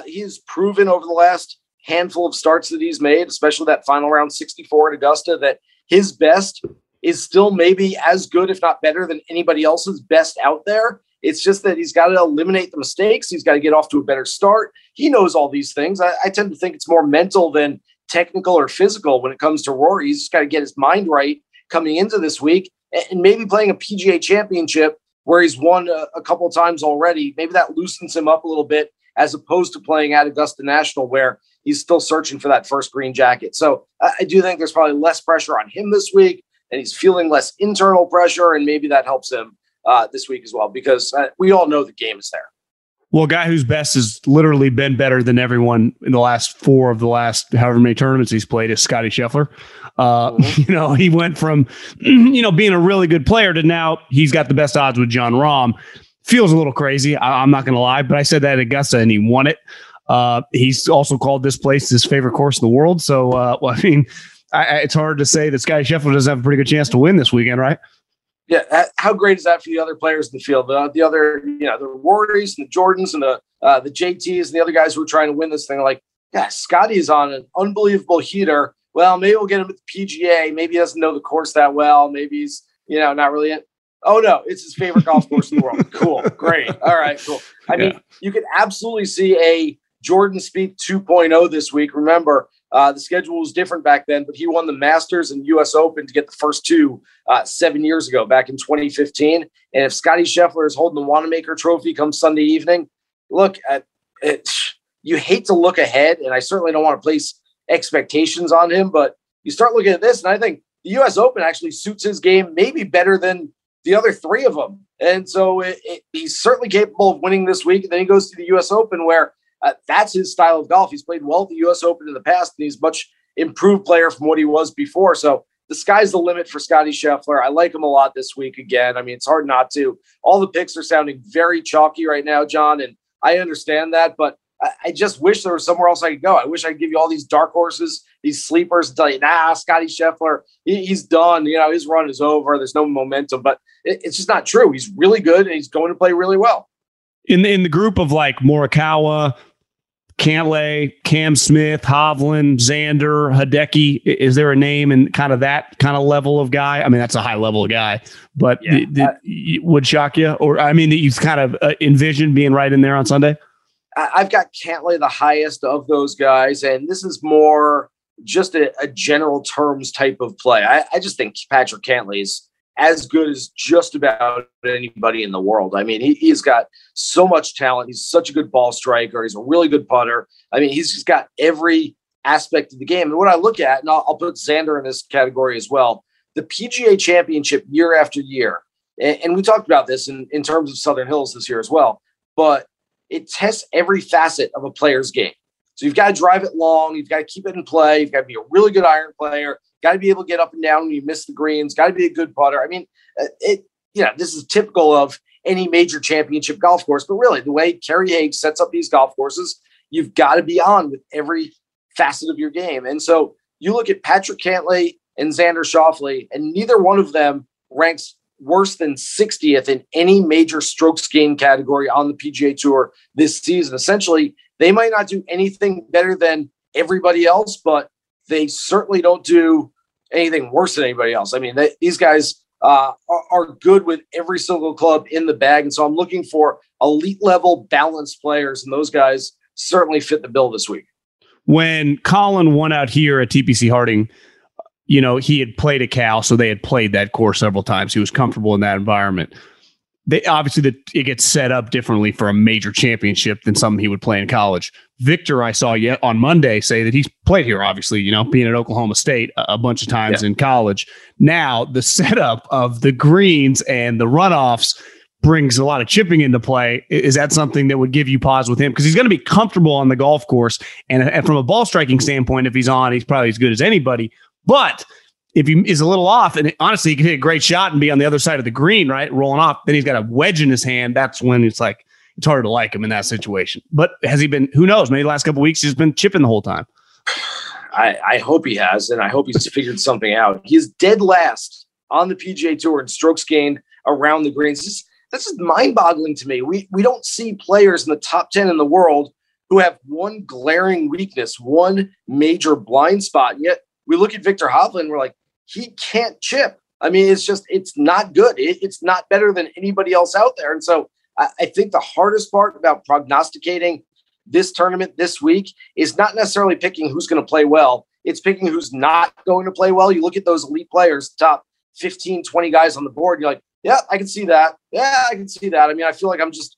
He's proven over the last handful of starts that he's made, especially that final round 64 at Augusta, that his best is still maybe as good, if not better, than anybody else's best out there. It's just that he's got to eliminate the mistakes. He's got to get off to a better start. He knows all these things. I tend to think it's more mental than technical or physical when it comes to Rory. He's just got to get his mind right coming into this week, and maybe playing a PGA Championship where he's won a couple of times already. Maybe that loosens him up a little bit, as opposed to playing at Augusta National where he's still searching for that first green jacket. So I do think there's probably less pressure on him this week, and he's feeling less internal pressure, and maybe that helps him this week as well, because we all know the game is there. Well, a guy whose best has literally been better than everyone in the last four of the last however many tournaments he's played is Scotty Scheffler. You know, he went from, being a really good player to now he's got the best odds with John Rahm. Feels a little crazy. I'm not going to lie, but I said that at Augusta and he won it. He's also called this place his favorite course in the world. So, it's hard to say that Scotty Scheffler doesn't have a pretty good chance to win this weekend, right? Yeah, how great is that for the other players in the field? The other, the Rorys and the Jordans and the JTs and the other guys who are trying to win this thing. Like, yeah, Scotty is on an unbelievable heater. Well, maybe we'll get him at the PGA. Maybe he doesn't know the course that well. Maybe he's, not really it. Oh, no, it's his favorite golf course in the world. Cool. Great. All right, cool. I mean, you could absolutely see a Jordan Spieth 2.0 this week. Remember, the schedule was different back then, but he won the Masters and U.S. Open to get the first two 7 years ago, back in 2015. And if Scotty Scheffler is holding the Wanamaker Trophy come Sunday evening, look, you hate to look ahead, and I certainly don't want to place expectations on him, but you start looking at this, and I think the U.S. Open actually suits his game maybe better than the other three of them. And so he's certainly capable of winning this week. And then he goes to the U.S. Open where that's his style of golf. He's played well at the U.S. Open in the past, and he's a much improved player from what he was before. So the sky's the limit for Scotty Scheffler. I like him a lot this week again. I mean, it's hard not to. All the picks are sounding very chalky right now, John, and I understand that, but I just wish there was somewhere else I could go. I wish I could give you all these dark horses, these sleepers, and tell you, Scotty Scheffler, he's done. His run is over. There's no momentum, but it's just not true. He's really good, and he's going to play really well. In the group of like Morikawa, Cantlay, Cam Smith, Hovland, Xander, Hideki. Is there a name and kind of that kind of level of guy? I mean, that's a high level guy, but it would shock you, or I mean, that you've kind of envisioned being right in there on Sunday. I've got Cantlay the highest of those guys, and this is more just a general terms type of play. I just think Patrick Cantlay is as good as just about anybody in the world. I mean, he's got so much talent. He's such a good ball striker. He's a really good putter. I mean, he's just got every aspect of the game. And what I look at, and I'll put Xander in this category as well, the PGA Championship year after year, and we talked about this in terms of Southern Hills this year as well, but it tests every facet of a player's game. So you've got to drive it long. You've got to keep it in play. You've got to be a really good iron player. Got to be able to get up and down when you miss the greens. Got to be a good putter. I mean, this is typical of any major championship golf course. But really, the way Kerry Haig sets up these golf courses, you've got to be on with every facet of your game. And so you look at Patrick Cantlay and Xander Schauffele, and neither one of them ranks worse than 60th in any major strokes gain category on the PGA Tour this season. Essentially, they might not do anything better than everybody else, but they certainly don't do anything worse than anybody else. I mean, these guys are good with every single club in the bag. And so I'm looking for elite level balanced players, and those guys certainly fit the bill this week. When Colin won out here at TPC Harding, he had played at Cal, so they had played that course several times. He was comfortable in that environment. They obviously it gets set up differently for a major championship than something he would play in college. Victor, I saw yet on Monday, say that he's played here, obviously, being at Oklahoma State a bunch of times in college. Now, the setup of the greens and the runoffs brings a lot of chipping into play. Is that something that would give you pause with him? Because he's going to be comfortable on the golf course. And from a ball striking standpoint, if he's on, he's probably as good as anybody. But if he is a little off, and honestly, he can hit a great shot and be on the other side of the green, right? Rolling off. Then he's got a wedge in his hand. That's when it's like, it's harder to like him in that situation. But has he been, who knows, maybe the last couple of weeks he's been chipping the whole time. I hope he has, and I hope he's figured something out. He is dead last on the PGA Tour in strokes gained around the greens. This is mind-boggling to me. We don't see players in the top 10 in the world who have one glaring weakness, one major blind spot. And yet we look at Victor Hovland, we're like, he can't chip. I mean, it's just, it's not good. It's not better than anybody else out there. And so I think the hardest part about prognosticating this tournament this week is not necessarily picking who's going to play well. It's picking who's not going to play well. You look at those elite players, top 15, 20 guys on the board. You're like, yeah, I can see that. Yeah, I can see that. I mean, I feel like I'm just,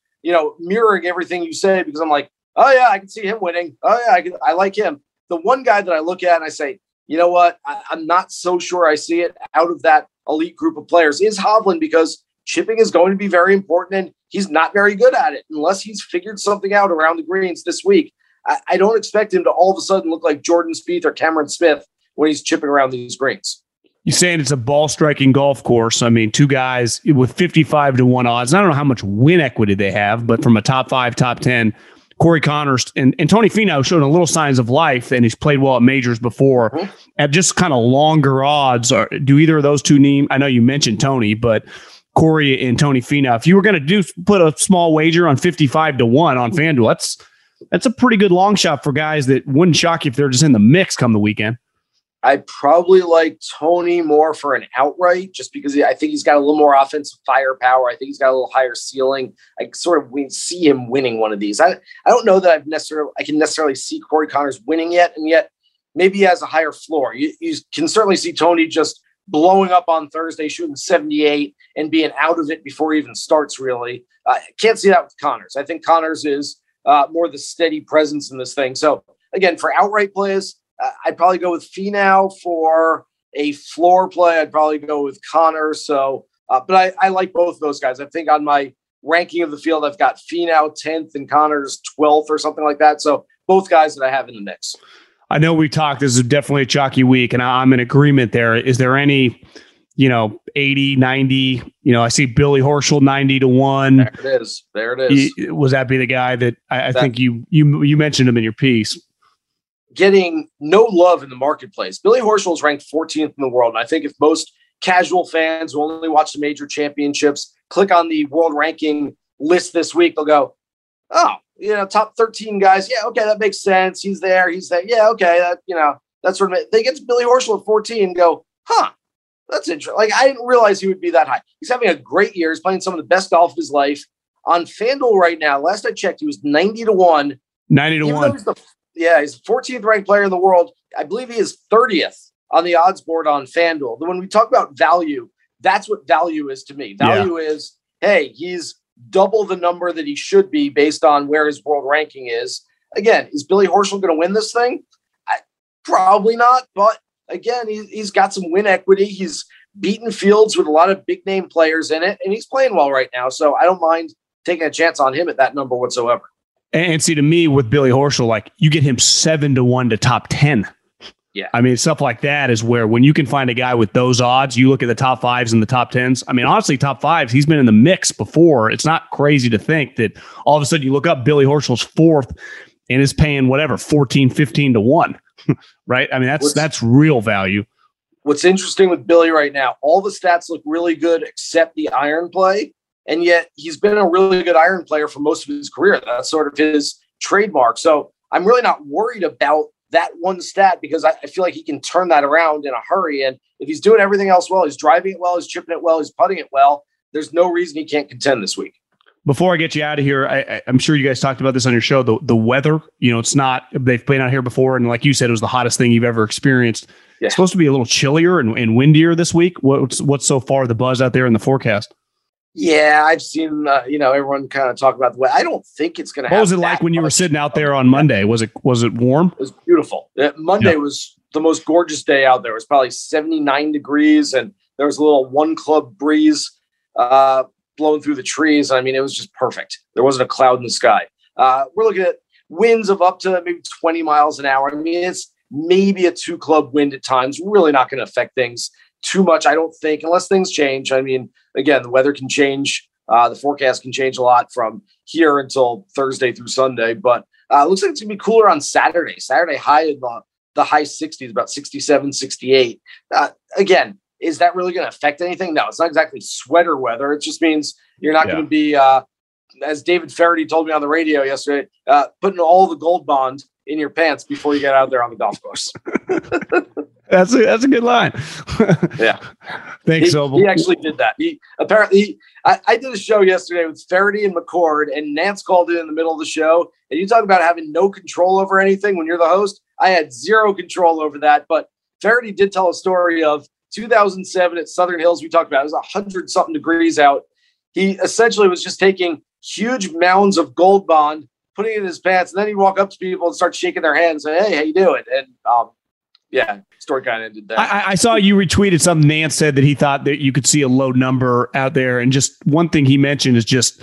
mirroring everything you say because I'm like, oh yeah, I can see him winning. Oh yeah, I like him. The one guy that I look at and I say, you know what? I'm not so sure I see it out of that elite group of players is Hovland, because chipping is going to be very important and he's not very good at it unless he's figured something out around the greens this week. I don't expect him to all of a sudden look like Jordan Spieth or Cameron Smith when he's chipping around these greens. You're saying it's a ball-striking golf course. I mean, two guys with 55-1 odds. I don't know how much win equity they have, but from a top 5, top 10, Corey Connors and Tony Finau showed a little signs of life, and he's played well at majors before. Mm-hmm. At just kind of longer odds, do either of those two names? I know you mentioned Tony, but Corey and Tony Finau. If you were going to put a small wager on 55-1 on FanDuel, that's a pretty good long shot for guys that wouldn't shock you if they're just in the mix come the weekend. I probably like Tony more for an outright just because I think he's got a little more offensive firepower. I think he's got a little higher ceiling. I sort of see him winning one of these. I don't know that I can necessarily see Corey Connors winning yet, and yet maybe he has a higher floor. You can certainly see Tony just blowing up on Thursday, shooting 78 and being out of it before he even starts, really. I can't see that with Connors. I think Connors is more the steady presence in this thing. So, again, for outright plays, I'd probably go with Finau. For a floor play, I'd probably go with Connor. So, but I like both of those guys. I think on my ranking of the field, I've got Finau 10th and Connor's 12th or something like that. So both guys that I have in the mix. I know we talked, this is definitely a chalky week and I'm in agreement there. Is there any, 80, 90, I see Billy Horschel 90-1. There it is. Was that be the guy that I think you mentioned him in your piece? Getting no love in the marketplace. Billy Horschel is ranked 14th in the world. And I think if most casual fans who only watch the major championships click on the world ranking list this week, they'll go, oh, top 13 guys. Yeah, okay, that makes sense. He's there. He's there. Yeah, okay. That, that's sort of it. They get to Billy Horschel at 14 and go, huh, that's interesting. Like, I didn't realize he would be that high. He's having a great year. He's playing some of the best golf of his life. On FanDuel right now, last I checked, he was 90-1. 90-1. Yeah, he's the 14th ranked player in the world. I believe he is 30th on the odds board on FanDuel. When we talk about value, that's what value is to me. Value is, hey, he's double the number that he should be based on where his world ranking is. Again, is Billy Horschel going to win this thing? Probably not. But again, he's got some win equity. He's beaten fields with a lot of big name players in it, and he's playing well right now. So I don't mind taking a chance on him at that number whatsoever. And see, to me, with Billy Horschel, like, you get him 7-1 to top 10. Yeah. I mean, stuff like that is where when you can find a guy with those odds, you look at the top fives and the top tens. I mean, honestly, top fives, he's been in the mix before. It's not crazy to think that all of a sudden you look up Billy Horschel's fourth and is paying whatever, 14, 15-1, right? I mean, that's real value. What's interesting with Billy right now, all the stats look really good except the iron play. And yet he's been a really good iron player for most of his career. That's sort of his trademark. So I'm really not worried about that one stat because I feel like he can turn that around in a hurry. And if he's doing everything else well, he's driving it well, he's chipping it well, he's putting it well, there's no reason he can't contend this week. Before I get you out of here, I'm sure you guys talked about this on your show, the weather. It's not, they've played out here before. And like you said, it was the hottest thing you've ever experienced. Yeah. It's supposed to be a little chillier and windier this week. What's so far the buzz out there in the forecast? Yeah, I've seen, everyone kind of talk about the weather. I don't think it's going to happen. What was it like when you were sitting out there on Monday? Was it warm? It was beautiful. Monday was the most gorgeous day out there. It was probably 79 degrees, and there was a little one-club breeze blowing through the trees. I mean, it was just perfect. There wasn't a cloud in the sky. We're looking at winds of up to maybe 20 miles an hour. I mean, it's maybe a two-club wind at times. Really not going to affect things too much, I don't think, unless things change. I mean, again, the weather can change The forecast can change a lot from here until Thursday through Sunday, but it looks like it's going to be cooler on Saturday. Saturday high in the high 60s, about 67, 68. Again, is that really going to affect anything? No, it's not exactly sweater weather. It just means you're not going to be, as David Faraday told me on the radio yesterday, putting all the gold bond in your pants before you get out there on the golf course. That's a good line. Yeah. Thanks, Sobel. He actually did that. I did a show yesterday with Faraday and McCord, and Nance called in the middle of the show. And you talk about having no control over anything when you're the host. I had zero control over that. But Faraday did tell a story of 2007 at Southern Hills. We talked about it was 100-something degrees out. He essentially was just taking huge mounds of gold bond, putting it in his pants, and then he'd walk up to people and start shaking their hands and say, "Hey, how you doing?" And yeah, story kind of ended there. I saw you retweeted something Nance said that he thought that you could see a low number out there. And just one thing he mentioned is just,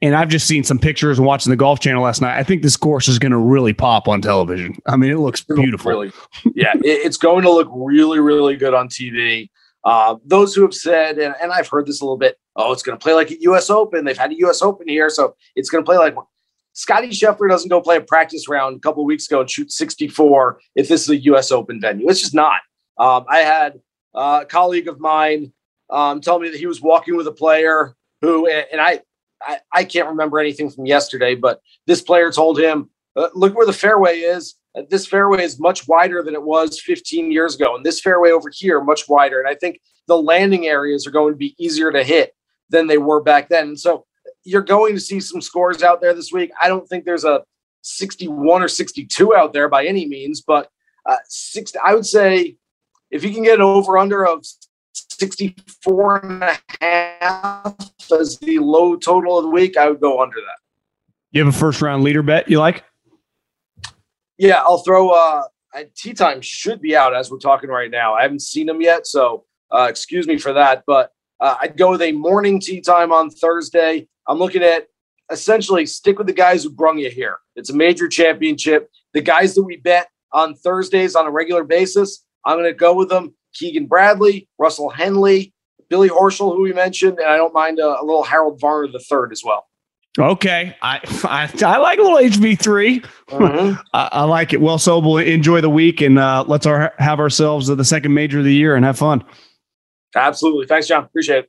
and I've just seen some pictures and watching the Golf Channel last night, I think this course is going to really pop on television. I mean, it looks beautiful. Really, yeah, it's going to look really, really good on TV. Those who have said, and I've heard this a little bit, oh, it's going to play like a U.S. Open. They've had a U.S. Open here, so it's going to play like one. Scotty Scheffler doesn't go play a practice round a couple of weeks ago and shoot 64 if this is a U.S. Open venue. It's just not. I had a colleague of mine tell me that he was walking with a player who, and I can't remember anything from yesterday, but this player told him, look where the fairway is. This fairway is much wider than it was 15 years ago. And this fairway over here, much wider. And I think the landing areas are going to be easier to hit than they were back then. And so you're going to see some scores out there this week. I don't think there's a 61 or 62 out there by any means, but I would say if you can get over under of 64.5 as the low total of the week, I would go under that. You have a first round leader bet you like? Yeah, I'll throw tee time should be out as we're talking right now. I haven't seen them yet, so excuse me for that, but I'd go with a morning tee time on Thursday. I'm looking at essentially stick with the guys who brung you here. It's a major championship. The guys that we bet on Thursdays on a regular basis, I'm going to go with them. Keegan Bradley, Russell Henley, Billy Horschel, who we mentioned, and I don't mind a little Harold Varner III as well. Okay. I like a little HV3. Mm-hmm. I like it. Well, Sobel, enjoy the week, and let's have ourselves the second major of the year and have fun. Absolutely. Thanks, John. Appreciate it.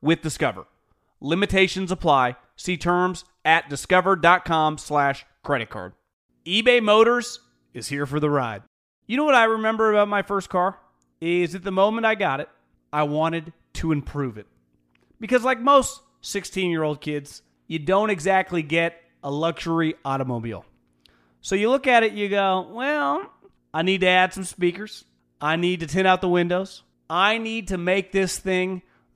with Discover. Limitations apply. See terms at discover.com/creditcard. eBay Motors is here for the ride. You know what I remember about my first car? Is at the moment I got it, I wanted to improve it. Because like most 16-year-old kids, you don't exactly get a luxury automobile. So you look at it, you go, well, I need to add some speakers. I need to tint out the windows. I need to make this thing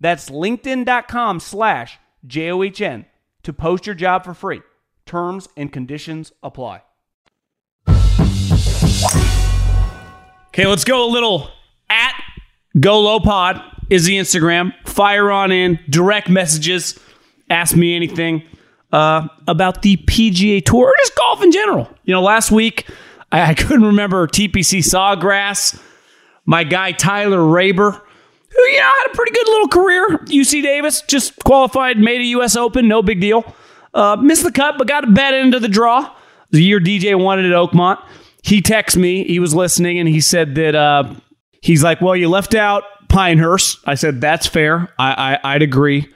That's linkedin.com/JOHN to post your job for free. Terms and conditions apply. Okay, let's go a little at GoLowPod is the Instagram. Fire on in, direct messages, ask me anything about the PGA Tour or just golf in general. You know, last week, I couldn't remember TPC Sawgrass. My guy Tyler Raber, who, you know, had a pretty good little career. UC Davis, just qualified, made a U.S. Open, no big deal. Missed the cut, but got a bet into the draw. The year DJ wanted at Oakmont. He texted me. He was listening, and he said that he's like, well, you left out Pinehurst. I said, that's fair. I'd agree.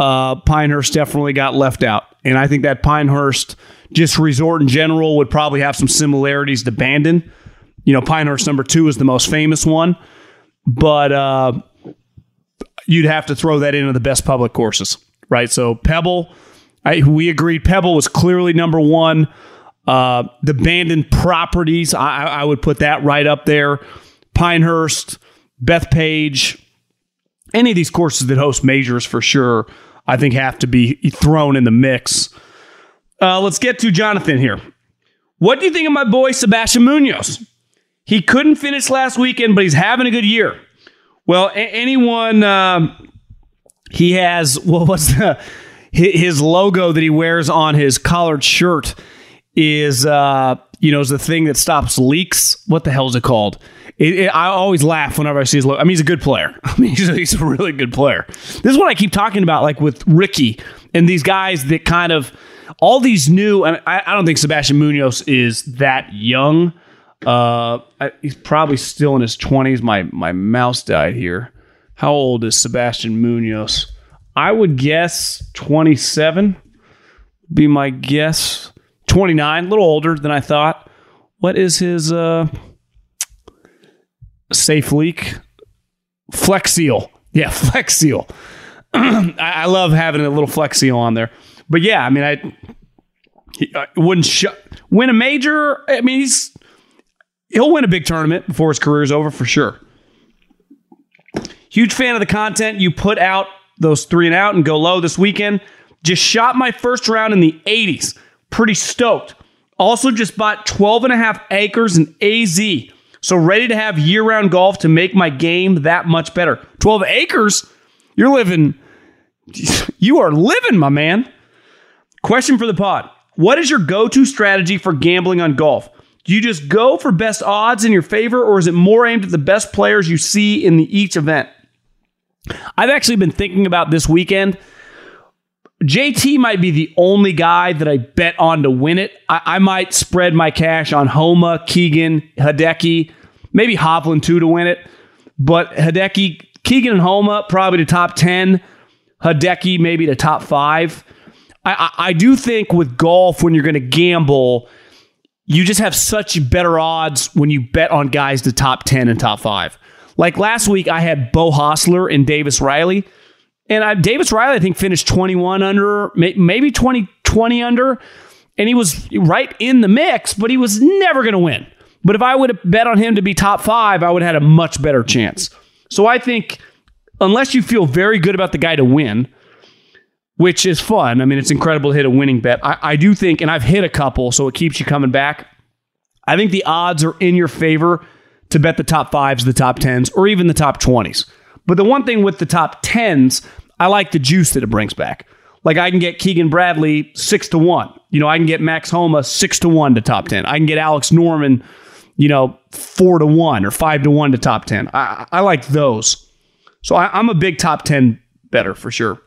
Pinehurst definitely got left out. And I think that Pinehurst just resort in general would probably have some similarities to Bandon. You know, Pinehurst number 2 is the most famous one, but you'd have to throw that into the best public courses, right? So Pebble, we agreed Pebble was clearly number 1. The Bandon properties, I would put that right up there. Pinehurst, Bethpage, any of these courses that host majors for sure, I think have to be thrown in the mix. Let's get to Jonathan here. What do you think of my boy Sebastian Munoz? He couldn't finish last weekend, but he's having a good year. Well, he has, his logo that he wears on his collared shirt is, is the thing that stops leaks. What the hell is it called? I always laugh whenever I see his logo. I mean, he's a good player. I mean, he's a really good player. This is what I keep talking about, like with Ricky and these guys that kind of, all these new, and I don't think Sebastian Munoz is that young. He's probably still in his 20s. My mouse died here. How old is Sebastian Munoz? I would guess 27 would be my guess. 29, a little older than I thought. What is his safe leak? Flex Seal. Yeah, Flex Seal. I love having a little Flex Seal on there. But yeah, I mean, I wouldn't win a major. I mean, he'll win a big tournament before his career is over for sure. Huge fan of the content you put out, those three and out and go low this weekend. Just shot my first round in the 80s. Pretty stoked. Also just bought 12.5 acres in AZ. So ready to have year-round golf to make my game that much better. 12 acres? You are living, my man. Question for the pod. What is your go-to strategy for gambling on golf? Do you just go for best odds in your favor, or is it more aimed at the best players you see in each event? I've actually been thinking about this weekend. JT might be the only guy that I bet on to win it. I might spread my cash on Homa, Keegan, Hideki, maybe Hovland too to win it. But Hideki, Keegan and Homa probably the top 10. Hideki maybe the top 5. I do think with golf, when you're going to gamble, you just have such better odds when you bet on guys the top 10 and top 5. Like last week, I had Bo Hostler and Davis Riley. And Davis Riley, I think, finished 21 under, maybe 20 under. And he was right in the mix, but he was never going to win. But if I would have bet on him to be top 5, I would have had a much better chance. So I think unless you feel very good about the guy to win, which is fun. I mean, it's incredible to hit a winning bet. I do think, and I've hit a couple, so it keeps you coming back. I think the odds are in your favor to bet the top fives, the top tens, or even the top 20s. But the one thing with the top tens, I like the juice that it brings back. Like I can get Keegan Bradley 6-1. You know, I can get Max Homa 6-1 to top 10. I can get Alex Norman, 4-1 or 5-1 to top 10. I like those. So I'm a big top 10 better for sure.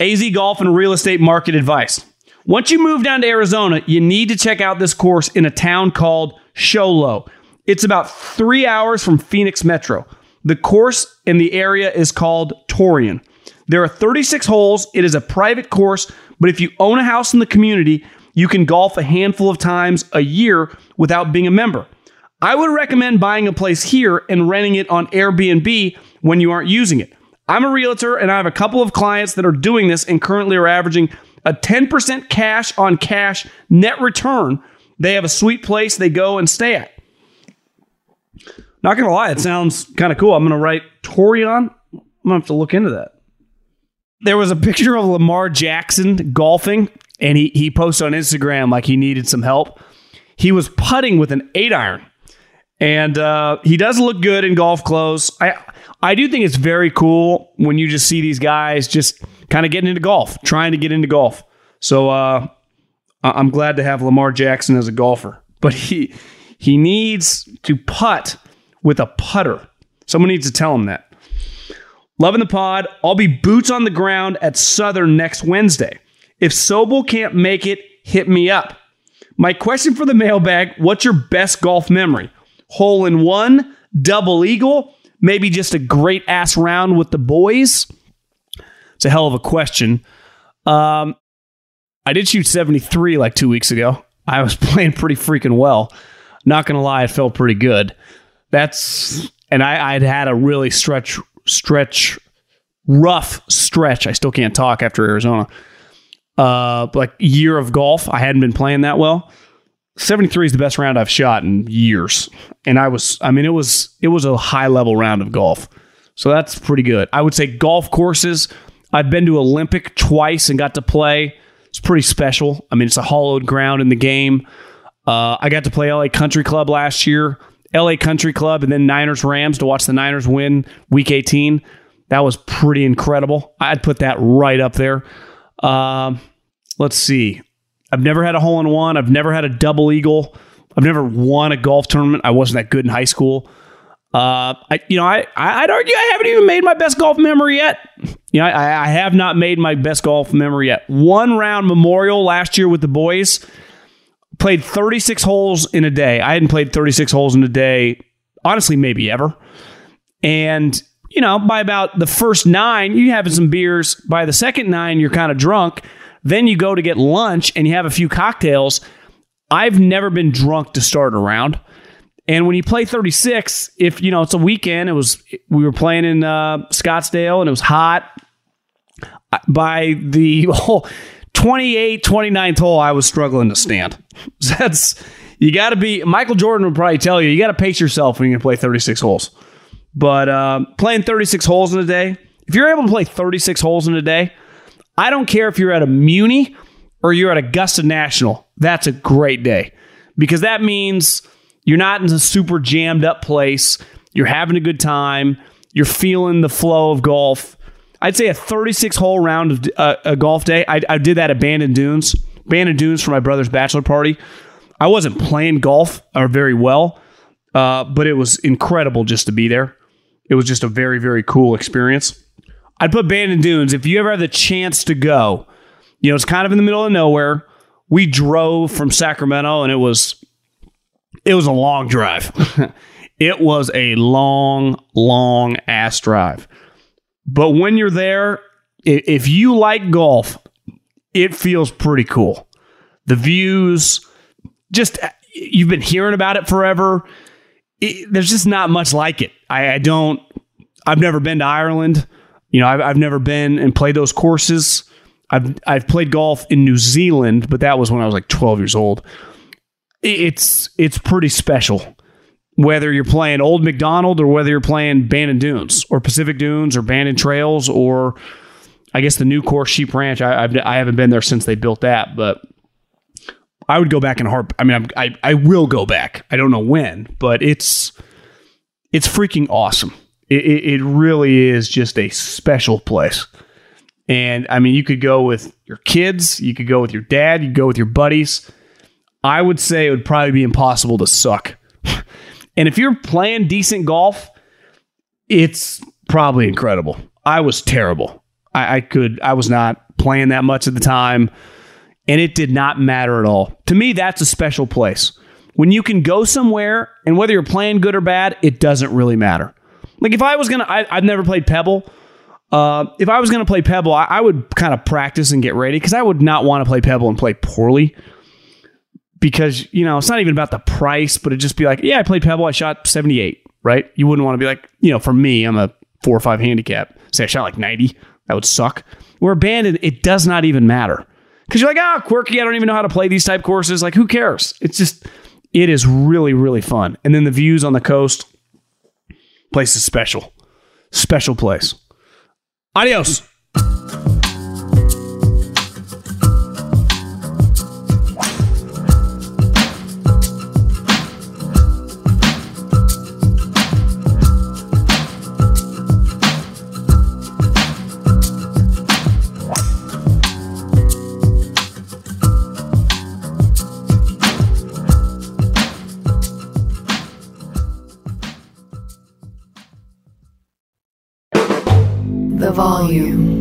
AZ Golf and Real Estate Market Advice. Once you move down to Arizona, you need to check out this course in a town called Sholo. It's about 3 hours from Phoenix Metro. The course in the area is called Torreon. There are 36 holes. It is a private course, but if you own a house in the community, you can golf a handful of times a year without being a member. I would recommend buying a place here and renting it on Airbnb when you aren't using it. I'm a realtor, and I have a couple of clients that are doing this and currently are averaging a 10% cash on cash net return. They have a sweet place they go and stay at. Not going to lie, it sounds kind of cool. I'm going to write Torreon. I'm going to have to look into that. There was a picture of Lamar Jackson golfing, and he posted on Instagram like he needed some help. He was putting with an 8-iron, and he does look good in golf clothes. I do think it's very cool when you just see these guys just kind of getting into golf, trying to get into golf. So I'm glad to have Lamar Jackson as a golfer. But he needs to putt with a putter. Someone needs to tell him that. Loving the pod. I'll be boots on the ground at Southern next Wednesday. If Sobel can't make it, hit me up. My question for the mailbag, what's your best golf memory? Hole in one, double eagle, maybe just a great ass round with the boys? It's a hell of a question. I did shoot 73 like 2 weeks ago. I was playing pretty freaking well. Not going to lie, it felt pretty good. I'd had a really rough stretch. I still can't talk after Arizona. Like year of golf. I hadn't been playing that well. 73 is the best round I've shot in years. And it was a high level round of golf. So that's pretty good. I would say golf courses. I've been to Olympic twice and got to play. It's pretty special. I mean, it's a hollowed ground in the game. I got to play LA Country Club last year. LA Country Club and then Niners-Rams to watch the Niners win Week 18. That was pretty incredible. I'd put that right up there. Let's see. I've never had a hole-in-one. I've never had a double eagle. I've never won a golf tournament. I wasn't that good in high school. I'd argue I haven't even made my best golf memory yet. I have not made my best golf memory yet. One-round memorial last year with the boys. Played 36 holes in a day. I hadn't played 36 holes in a day, honestly, maybe ever. And, by about the first 9, you're having some beers. By the second 9, you're kind of drunk. Then you go to get lunch and you have a few cocktails. I've never been drunk to start a round. And when you play 36, if, it's a weekend, we were playing in Scottsdale and it was hot. By the whole 29th hole, I was struggling to stand. You got to be, Michael Jordan would probably tell you, you got to pace yourself when you're going to play 36 holes. But playing 36 holes in a day, if you're able to play 36 holes in a day, I don't care if you're at a Muni or you're at Augusta National, that's a great day. Because that means you're not in a super jammed up place, you're having a good time, you're feeling the flow of golf. I'd say a 36-hole round of a golf day. I did that at Bandon Dunes for my brother's bachelor party. I wasn't playing golf or very well, but it was incredible just to be there. It was just a very, very cool experience. I'd put Bandon Dunes. If you ever have the chance to go, it's kind of in the middle of nowhere. We drove from Sacramento, and it was a long drive. It was a long, long ass drive. But when you're there, if you like golf, it feels pretty cool. The views, just you've been hearing about it forever. There's just not much like it. I've never been to Ireland. I've never been and played those courses. I've played golf in New Zealand, but that was when I was like 12 years old. It's pretty special. Whether you're playing Old McDonald or whether you're playing Bandon Dunes or Pacific Dunes or Bandon Trails or I guess the new course, Sheep Ranch, I haven't been there since they built that, but I would go back and harp. I mean, I will go back. I don't know when, but it's freaking awesome. It really is just a special place. And I mean, you could go with your kids, you could go with your dad, you could go with your buddies. I would say it would probably be impossible to suck. And if you're playing decent golf, it's probably incredible. I was terrible. I was not playing that much at the time, and it did not matter at all. To me, that's a special place. When you can go somewhere, and whether you're playing good or bad, it doesn't really matter. Like if I was going to, I've never played Pebble. If I was going to play Pebble, I would kind of practice and get ready, because I would not want to play Pebble and play poorly. Because, you know, it's not even about the price, but it'd just be like, yeah, I played Pebble, I shot 78, right? You wouldn't want to be like, you know, for me, I'm a 4 or 5 handicap. Say I shot like 90. That would suck. We're abandoned. It does not even matter. Because you're like, quirky. I don't even know how to play these type courses. Like, who cares? It's just, it is really, really fun. And then the views on the coast, place is special. Special place. Adios. Volume.